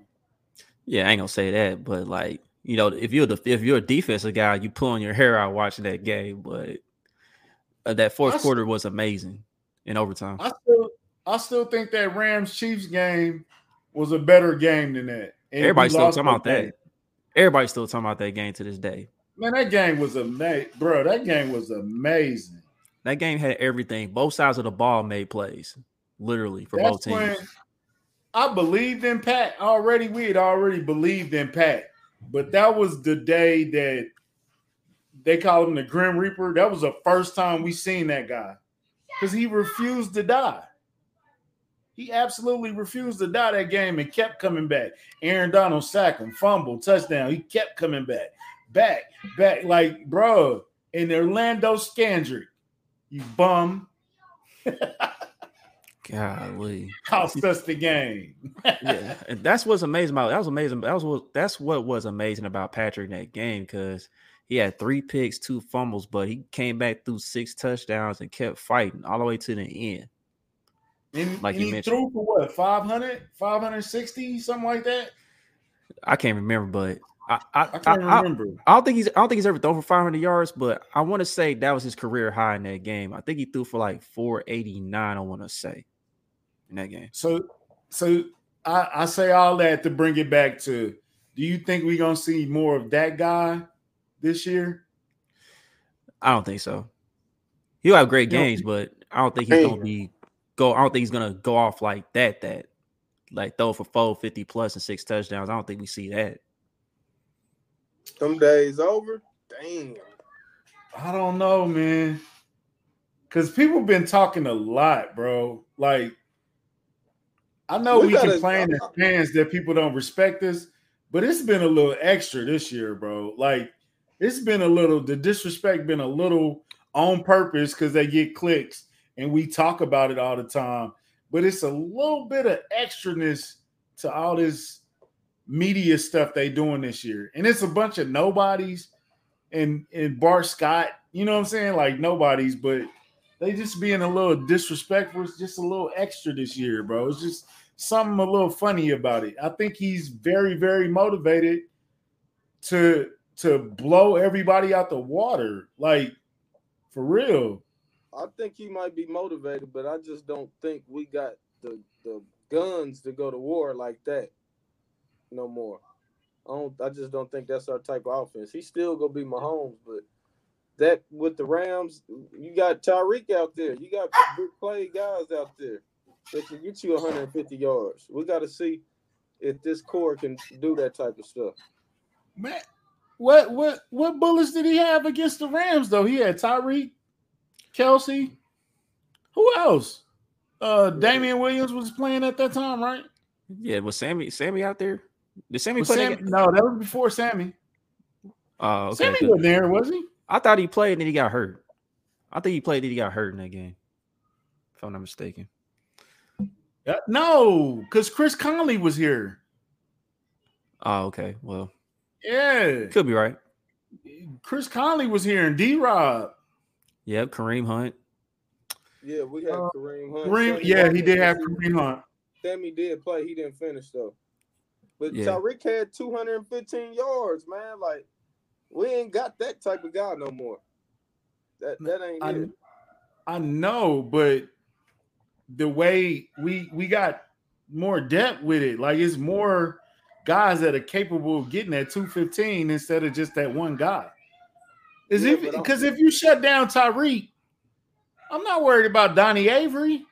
Yeah, I ain't gonna say that, but like you know, if you're the if you're a defensive guy, you pulling your hair out watching that game, but. That fourth I quarter was amazing in overtime. I still, I still think that Rams-Chiefs game was a better game than that. And Everybody's still talking about game. that. Everybody's still talking about that game to this day. Man, that game was amazing. Bro, that game was amazing. That game had everything. Both sides of the ball made plays, literally, for That's both teams. I believed in Pat already. We had already believed in Pat. But that was the day that they call him the Grim Reaper. That was the first time we seen that guy because he refused to die. He absolutely refused to die that game and kept coming back. Aaron Donald sack him, fumble, touchdown. He kept coming back, back, back. Like, bro, and Orlando Scandrick, you bum. Golly. Cost us the game. Yeah, and that's what's amazing about that was amazing. That was what that's what was amazing about Patrick in that game because he had three picks, two fumbles, but he came back through six touchdowns and kept fighting all the way to the end. And, like and you he mentioned. threw for what, five hundred, five hundred sixty, something like that? I can't remember, but I, I, I can't I, remember. I, I don't think he's I don't think he's ever thrown for five hundred yards, but I want to say that was his career high in that game. I think he threw for like four eighty-nine, I want to say, in that game. So, so I, I say all that to bring it back to, do you think we're going to see more of that guy this year? I don't think so. He'll have great games, but I don't think he's gonna be go. I don't think he's gonna go off like that. That like throw for four fifty plus and six touchdowns. I don't think we see that. Some days over. Dang. I don't know, man. Because people been talking a lot, bro. Like I know we, we gotta, complain as fans that people don't respect us, but it's been a little extra this year, bro. Like. It's been a little, the disrespect been a little on purpose because they get clicks and we talk about it all the time. But it's a little bit of extraness to all this media stuff they doing this year. And it's a bunch of nobodies and, and Bart Scott, you know what I'm saying? Like nobodies, but they just being a little disrespectful. It's just a little extra this year, bro. It's just something a little funny about it. I think he's very, very motivated to – to blow everybody out the water, like, for real. I think he might be motivated, but I just don't think we got the, the guns to go to war like that no more. I don't. I just don't think that's our type of offense. He's still going to be Mahomes, but that with the Rams, you got Tyreek out there. You got big play guys out there that can get you one hundred fifty yards. We got to see if this core can do that type of stuff. Man. What what what bullets did he have against the Rams though? He had Tyreek, Kelce, who else? Uh, Damian Williams was playing at that time, right? Yeah, was Sammy Sammy out there? Did Sammy was play? Sammy, no, that was before Sammy. Uh, okay, Sammy wasn't there, was he? I thought he played and then he got hurt. I think he played and he got hurt in that game, if I'm not mistaken. Uh, no, because Chris Conley was here. Oh, okay. Well. Yeah. Could be right. Chris Conley was here and D-Rob. Yep, Kareem Hunt. Yeah, we had uh, Kareem Hunt. Kareem, yeah, he did have Kareem Hunt. Sammy did play. He didn't finish, though. But yeah. Tyreek had two hundred fifteen yards, man. Like, we ain't got that type of guy no more. That that ain't I, it. I know, but the way we we got more depth with it. Like, it's more guys that are capable of getting that two fifteen instead of just that one guy. Is yeah, if because if you shut down Tyreek, I'm not worried about Donnie Avery.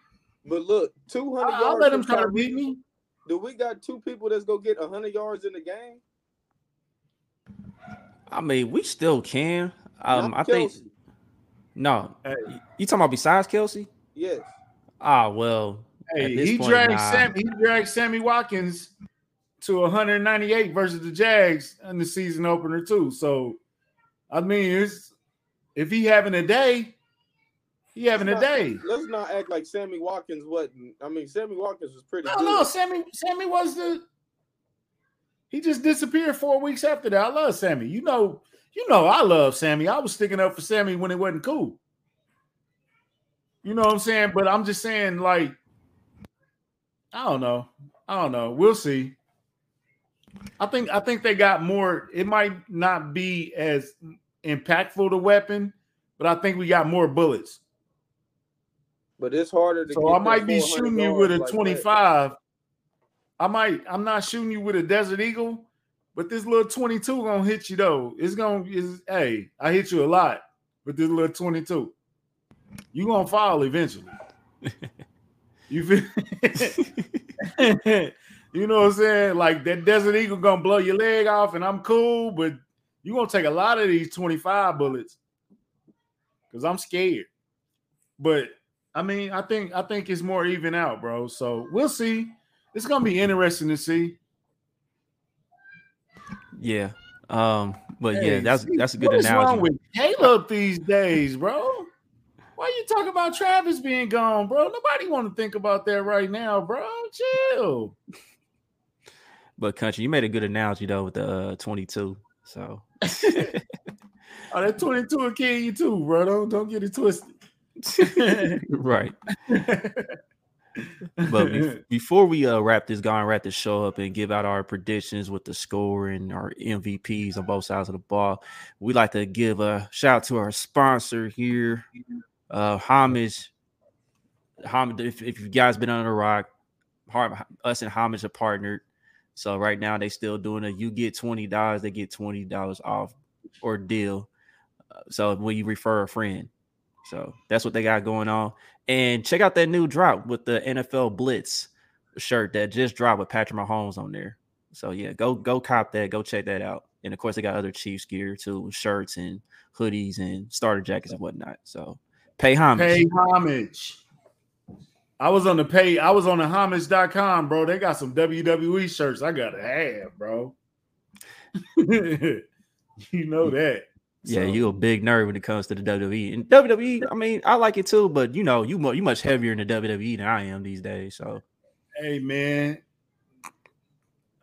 But look, two hundred I, yards. I'll let him try to beat me. Do we got two people that's going to get one hundred yards in the game? I mean, we still can. Um, I Kelce. think – no. Hey. You talking about besides Kelce? Yes. Ah, well, hey, he point, dragged nah. Sammy, he dragged Sammy Watkins to one hundred ninety-eight versus the Jags in the season opener too. So, I mean, it's, if he having a day – He having let's a not, day. Let's not act like Sammy Watkins wasn't. I mean, Sammy Watkins was pretty no, good. No, no, Sammy, Sammy was the – he just disappeared four weeks after that. I love Sammy. You know, you know I love Sammy. I was sticking up for Sammy when it wasn't cool. You know what I'm saying? But I'm just saying, like, I don't know. I don't know. We'll see. I think I think they got more – it might not be as impactful, the weapon, but I think we got more bullets. But it's harder to so get I might be shooting you with a like twenty-five. That. I might, I'm not shooting you with a Desert Eagle, but this little twenty-two gonna hit you though. It's gonna is hey, I hit you a lot, but this little twenty-two. You gonna foul eventually. You feel you know what I'm saying? Like that Desert Eagle gonna blow your leg off, and I'm cool, but you gonna take a lot of these twenty-five bullets because I'm scared. But I mean, I think I think it's more even out, bro. So we'll see. It's gonna be interesting to see. Yeah, um, but hey, yeah, that's that's a good analogy. What's wrong with Caleb these days, bro? Why you talking about Travis being gone, bro? Nobody want to think about that right now, bro. Chill. But country, you made a good analogy though with the uh, twenty-two. So oh, that twenty-two will kill you too, bro. Don't don't get it twisted. Right. But be- before we uh, wrap this guy and wrap this show up and give out our predictions with the score and our M V Ps on both sides of the ball, we like to give a shout out to our sponsor here, uh, Homage. Homage. If, if you guys been under the rock, us and Homage are partnered. So right now they still doing a you get twenty dollars, they get twenty dollars off or deal. Uh, so when you refer a friend. So that's what they got going on. And check out that new drop with the N F L Blitz shirt that just dropped with Patrick Mahomes on there. So, yeah, go go cop that. Go check that out. And, of course, they got other Chiefs gear, too, shirts and hoodies and starter jackets and whatnot. So pay homage. Pay homage. I was on the pay. I was on the homage dot com, bro. They got some W W E shirts I got to have, bro. You know that. So. Yeah, you a big nerd when it comes to the W W E. And W W E, I mean, I like it too, but, you know, you you much heavier in the W W E than I am these days. So, hey, man,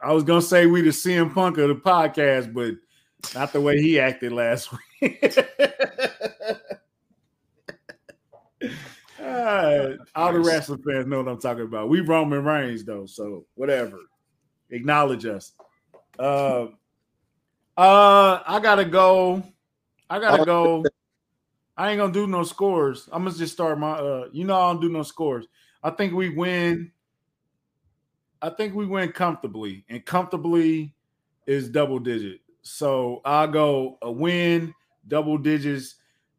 I was going to say we the C M Punk of the podcast, but not the way he acted last week. uh, all the wrestling fans know what I'm talking about. We Roman Reigns, though, so whatever. Acknowledge us. Uh, uh, I got to go. I gotta go. I ain't gonna do no scores. I'm gonna just start my. Uh, you know, I don't do no scores. I think we win. I think we win comfortably, and comfortably is double digit. So I'll go a win, double digits.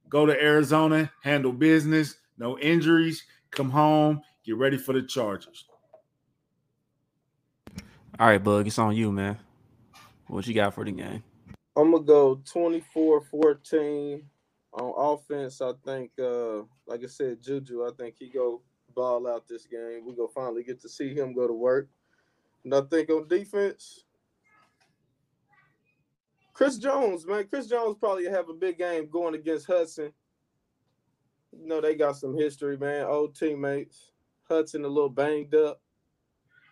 Go to Arizona, handle business, no injuries. Come home, get ready for the Chargers. All right, Bug, it's on you, man. What you got for the game? I'm going to go twenty-four fourteen on offense. I think, uh, like I said, Juju, I think he go ball out this game. We're going to finally get to see him go to work. And I think on defense, Chris Jones, man. Chris Jones probably have a big game going against Hudson. You know, they got some history, man, old teammates. Hudson a little banged up.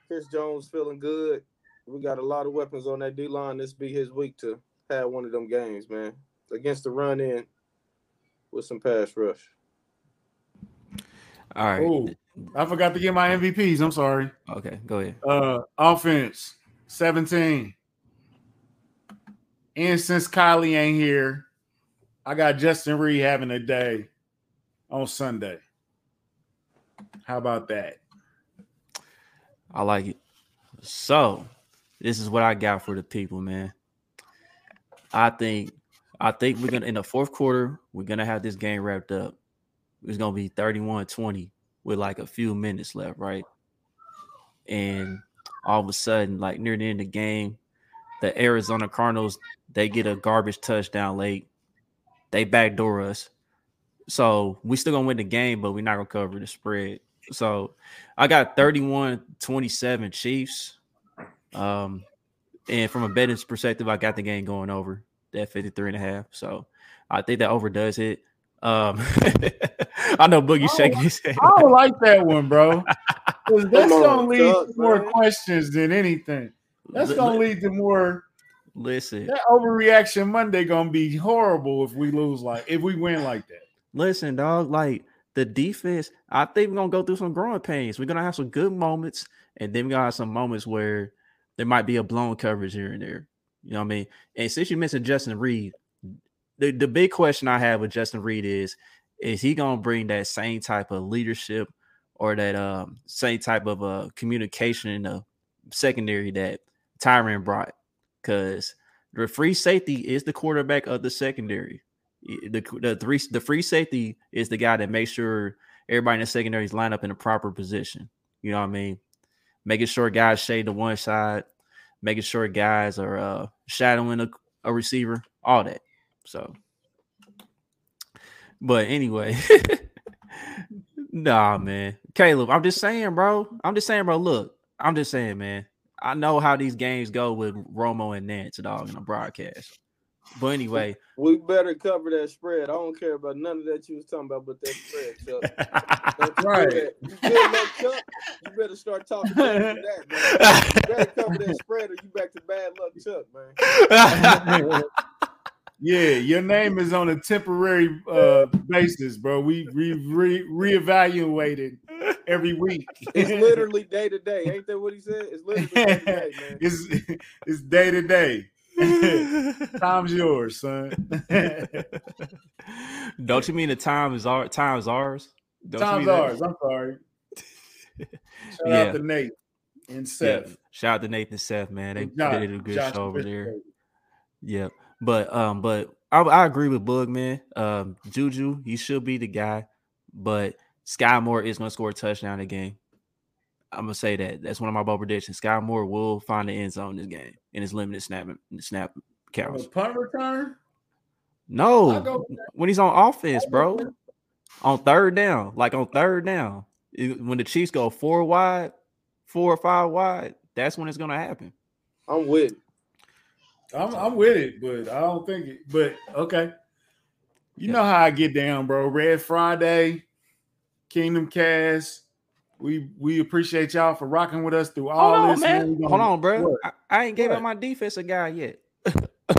Chris Jones feeling good. We got a lot of weapons on that D-line. This be his week to have one of them games, man, against the run-in with some pass rush. All right. Ooh, I forgot to get my M V Ps. I'm sorry. Okay, go ahead. Uh, offense, seventeen. And since Kylie ain't here, I got Justin Reed having a day on Sunday. How about that? I like it. So, this is what I got for the people, man. I think I think we're going to, in the fourth quarter, we're going to have this game wrapped up. It's going to be thirty-one twenty with like a few minutes left, right? And all of a sudden, like near the end of the game, the Arizona Cardinals, they get a garbage touchdown late. They backdoor us. So, we still going to win the game, but we're not going to cover the spread. So, I got thirty-one twenty-seven Chiefs. Um, and from a betting perspective, I got the game going over that fifty-three and a half. So, I think that over does hit. Um, I know Boogie's shaking his head. I don't like that one, bro. Because that's going to lead up, to more man. questions than anything. That's going to lead to more. Listen. That overreaction Monday going to be horrible if we lose, like, if we win like that. Listen, dog, like, the defense, I think we're going to go through some growing pains. We're going to have some good moments, and then we're going to have some moments where there might be a blown coverage here and there. You know what I mean? And since you mentioned Justin Reed, the, the big question I have with Justin Reed is, is he going to bring that same type of leadership or that um, same type of uh, communication in the secondary that Tyron brought? Because the free safety is the quarterback of the secondary. The the three the free safety is the guy that makes sure everybody in the secondary is lined up in the proper position. You know what I mean? Making sure guys shade to one side, making sure guys are uh, shadowing a, a receiver, all that. So, but anyway, nah, man, Caleb, I'm just saying, bro. I'm just saying, bro. Look, I'm just saying, man. I know how these games go with Romo and Nance, dog, in a broadcast. But anyway, we better cover that spread. I don't care about none of that you was talking about, but that spread, Chuck. That's right. You good luck, Chuck? You better start talking about that, man. You better cover that spread, or you back to bad luck, Chuck, man. Yeah, your name is on a temporary uh, basis, bro. We re re reevaluated every week. It's literally day to day. Ain't that what he said? It's literally day to day, man. It's it's day to day. Time's yours, son. Don't you mean the time is our time's ours? Don't time's ours. That? I'm sorry. Shout yeah. out to Nate and Seth. Yeah. Shout out to Nate and Seth, man. They, Josh, they did a good Josh show over there. Yep. Yeah. But um, but I, I agree with Bug, man. Um, Juju, he should be the guy, but Sky Moore is going to score a touchdown in the game. I'm gonna say that. That's one of my bold predictions. Sky Moore will find the end zone in this game in his limited snapping snap counts. Punt return? No, when he's on offense, bro. On third down, like on third down, it, when the Chiefs go four wide, four or five wide, that's when it's gonna happen. I'm with it. I'm, I'm with it, but I don't think it. But okay, you yeah. know how I get down, bro. Red Friday, Kingdom Cast. We we appreciate y'all for rocking with us through all Hold on, this. Man. Hold on, bro. I, I ain't gave up my defense a guy yet.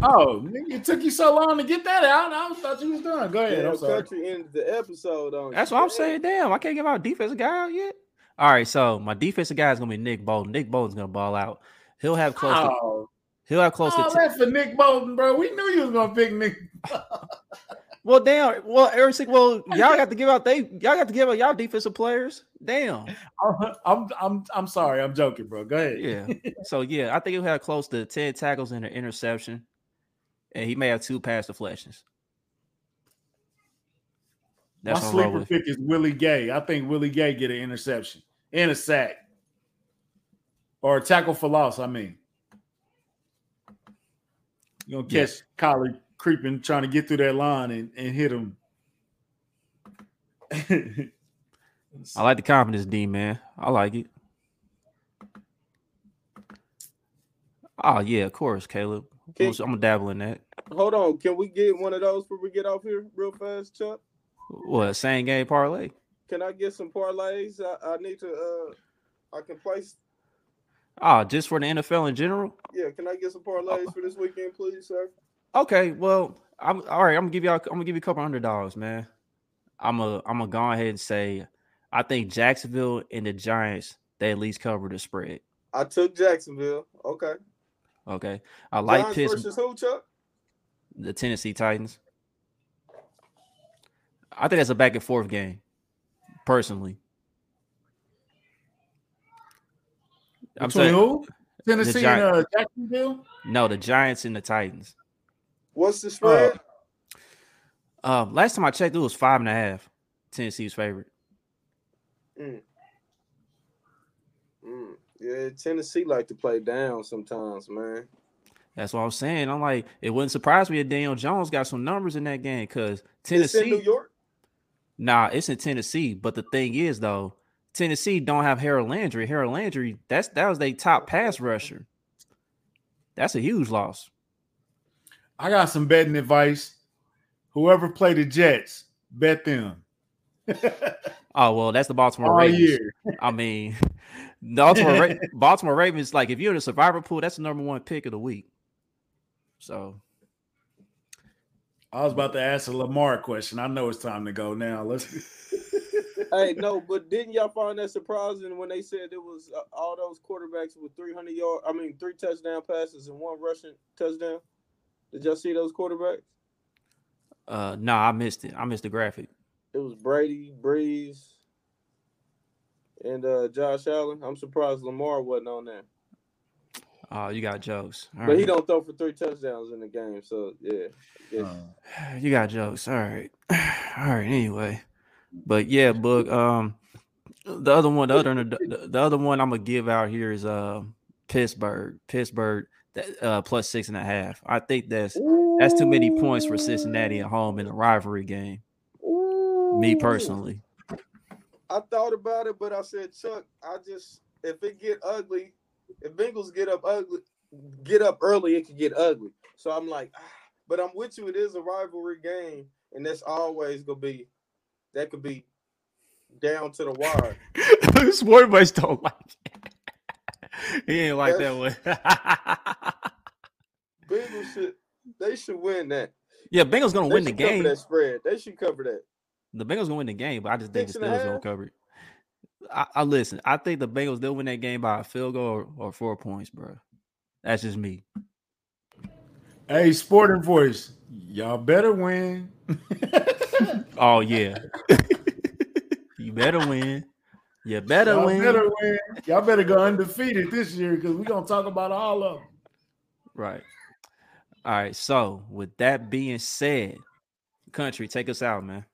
Oh, nigga, it took you so long to get that out. I thought you was done. Go ahead. Yeah, I'm sorry. You ended the episode on That's you. what I'm saying. Damn, I can't give my defense a guy out yet. All right, so my defensive guy is gonna be Nick Bolton. Nick Bolton's gonna ball out. He'll have close. Oh. To, he'll have close. Oh, to that's t- for Nick Bolton, bro. We knew you was gonna pick Nick. Well, damn. Well, Eric, well, y'all got to give out. They y'all got to give out y'all defensive players. Damn. I'm I'm I'm sorry. I'm joking, bro. Go ahead. Yeah. So yeah, I think he'll have close to ten tackles and an interception, and he may have two pass deflections. That's my sleeper pick is Willie Gay. I think Willie Gay get an interception and a sack, or a tackle for loss. I mean, you gonna catch yeah. Kyler creeping, trying to get through that line and, and hit him. I like the confidence, D, man. I like it. Oh, yeah, of course, Caleb. Can, I'm going to dabble in that. Hold on. Can we get one of those before we get off here real fast, Chuck? What, same game parlay? Can I get some parlays? I, I need to uh, – I can place Oh, just for the N F L in general? Yeah, can I get some parlays oh. for this weekend, please, sir? Okay, well, I'm all right. I'm gonna give y'all. I'm gonna give you a couple hundred dollars, man. I'm a. I'm gonna go ahead and say, I think Jacksonville and the Giants, they at least cover the spread. I took Jacksonville. Okay. Okay. I like Pittsburgh versus who, Chuck? The Tennessee Titans. I think that's a back and forth game, personally. I'm Between saying who? Tennessee and uh, Jacksonville? No, the Giants and the Titans. What's the spread? Uh, uh, last time I checked, it was five and a half. Tennessee's favorite. Mm. Mm. Yeah, Tennessee like to play down sometimes, man. That's what I'm saying. I'm like, it wouldn't surprise me if Daniel Jones got some numbers in that game because Tennessee. It's in New York? Nah, it's in Tennessee. But the thing is, though, Tennessee don't have Harold Landry. Harold Landry, that's that was their top pass rusher. That's a huge loss. I got some betting advice. Whoever played the Jets, bet them. Oh, well, that's the Baltimore All Ravens. Year. I mean, Baltimore, Ra- Baltimore Ravens, like, if you're in a survivor pool, that's the number one pick of the week. So. I was about to ask a Lamar question. I know it's time to go now. Let's. Hey, no, but didn't y'all find that surprising when they said it was uh, all those quarterbacks with three hundred yards, I mean, three touchdown passes and one rushing touchdown? Did y'all see those quarterbacks? Uh, no, nah, I missed it. I missed the graphic. It was Brady, Breeze, and uh, Josh Allen. I'm surprised Lamar wasn't on there. Oh, you got jokes. All but right. He don't throw for three touchdowns in the game, so, yeah. yeah. Uh, you got jokes. All right. All right, anyway. But, yeah, Boog, um, the other one, the other, the, the other one I'm going to give out here is uh, Pittsburgh. Pittsburgh. Uh, plus six and a half. I think that's Ooh. that's too many points for Cincinnati at home in a rivalry game. Ooh. Me personally, I thought about it, but I said, Chuck, I just if it get ugly, if Bengals get up ugly, get up early, it could get ugly. So I'm like, ah. But I'm with you. It is a rivalry game, and that's always gonna be. That could be down to the wire. This word much don't like it. He ain't like That's, that one. Bengals should they should win that. Yeah, Bengals gonna they win the game. That spread. They should cover that. The Bengals gonna win the game, but I just think Six the Steelers gonna cover it. I, I listen. I think the Bengals they'll win that game by a field goal or, or four points, bro. That's just me. Hey, Sporting Voice, y'all better win. Oh yeah, you better win. You better Y'all win. better win. Y'all better go undefeated this year because we're going to talk about all of them. Right. All right. So, with that being said, Country, take us out, man.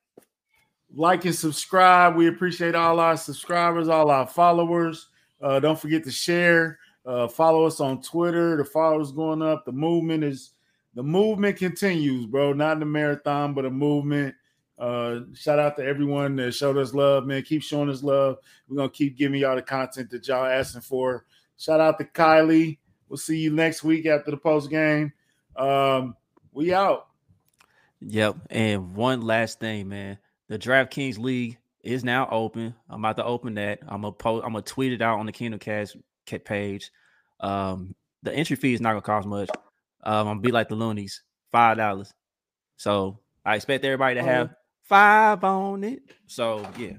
Like and subscribe. We appreciate all our subscribers, all our followers. Uh, don't forget to share. Uh, follow us on Twitter. The followers going up. The movement is the movement continues, bro. Not the marathon, but a movement. Uh, shout out to everyone that showed us love, man. Keep showing us love. We're going to keep giving y'all the content that y'all asking for. Shout out to Kylie. We'll see you next week after the post game. Um, we out. Yep. And one last thing, man. The DraftKings League is now open. I'm about to open that. I'm going to post, I'm going to tweet it out on the Kingdom Cast page. Um, the entry fee is not going to cost much. Um, I'm going to be like the loonies, five dollars. So I expect everybody to have five on it. So yeah,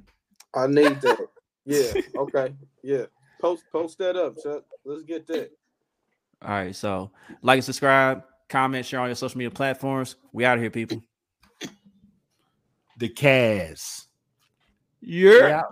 I need that. Yeah. Okay. Yeah. Post post that up, Chuck. Let's get that. All right. So like and subscribe, comment, share on your social media platforms. We out of here, people. The Cavs. Yeah.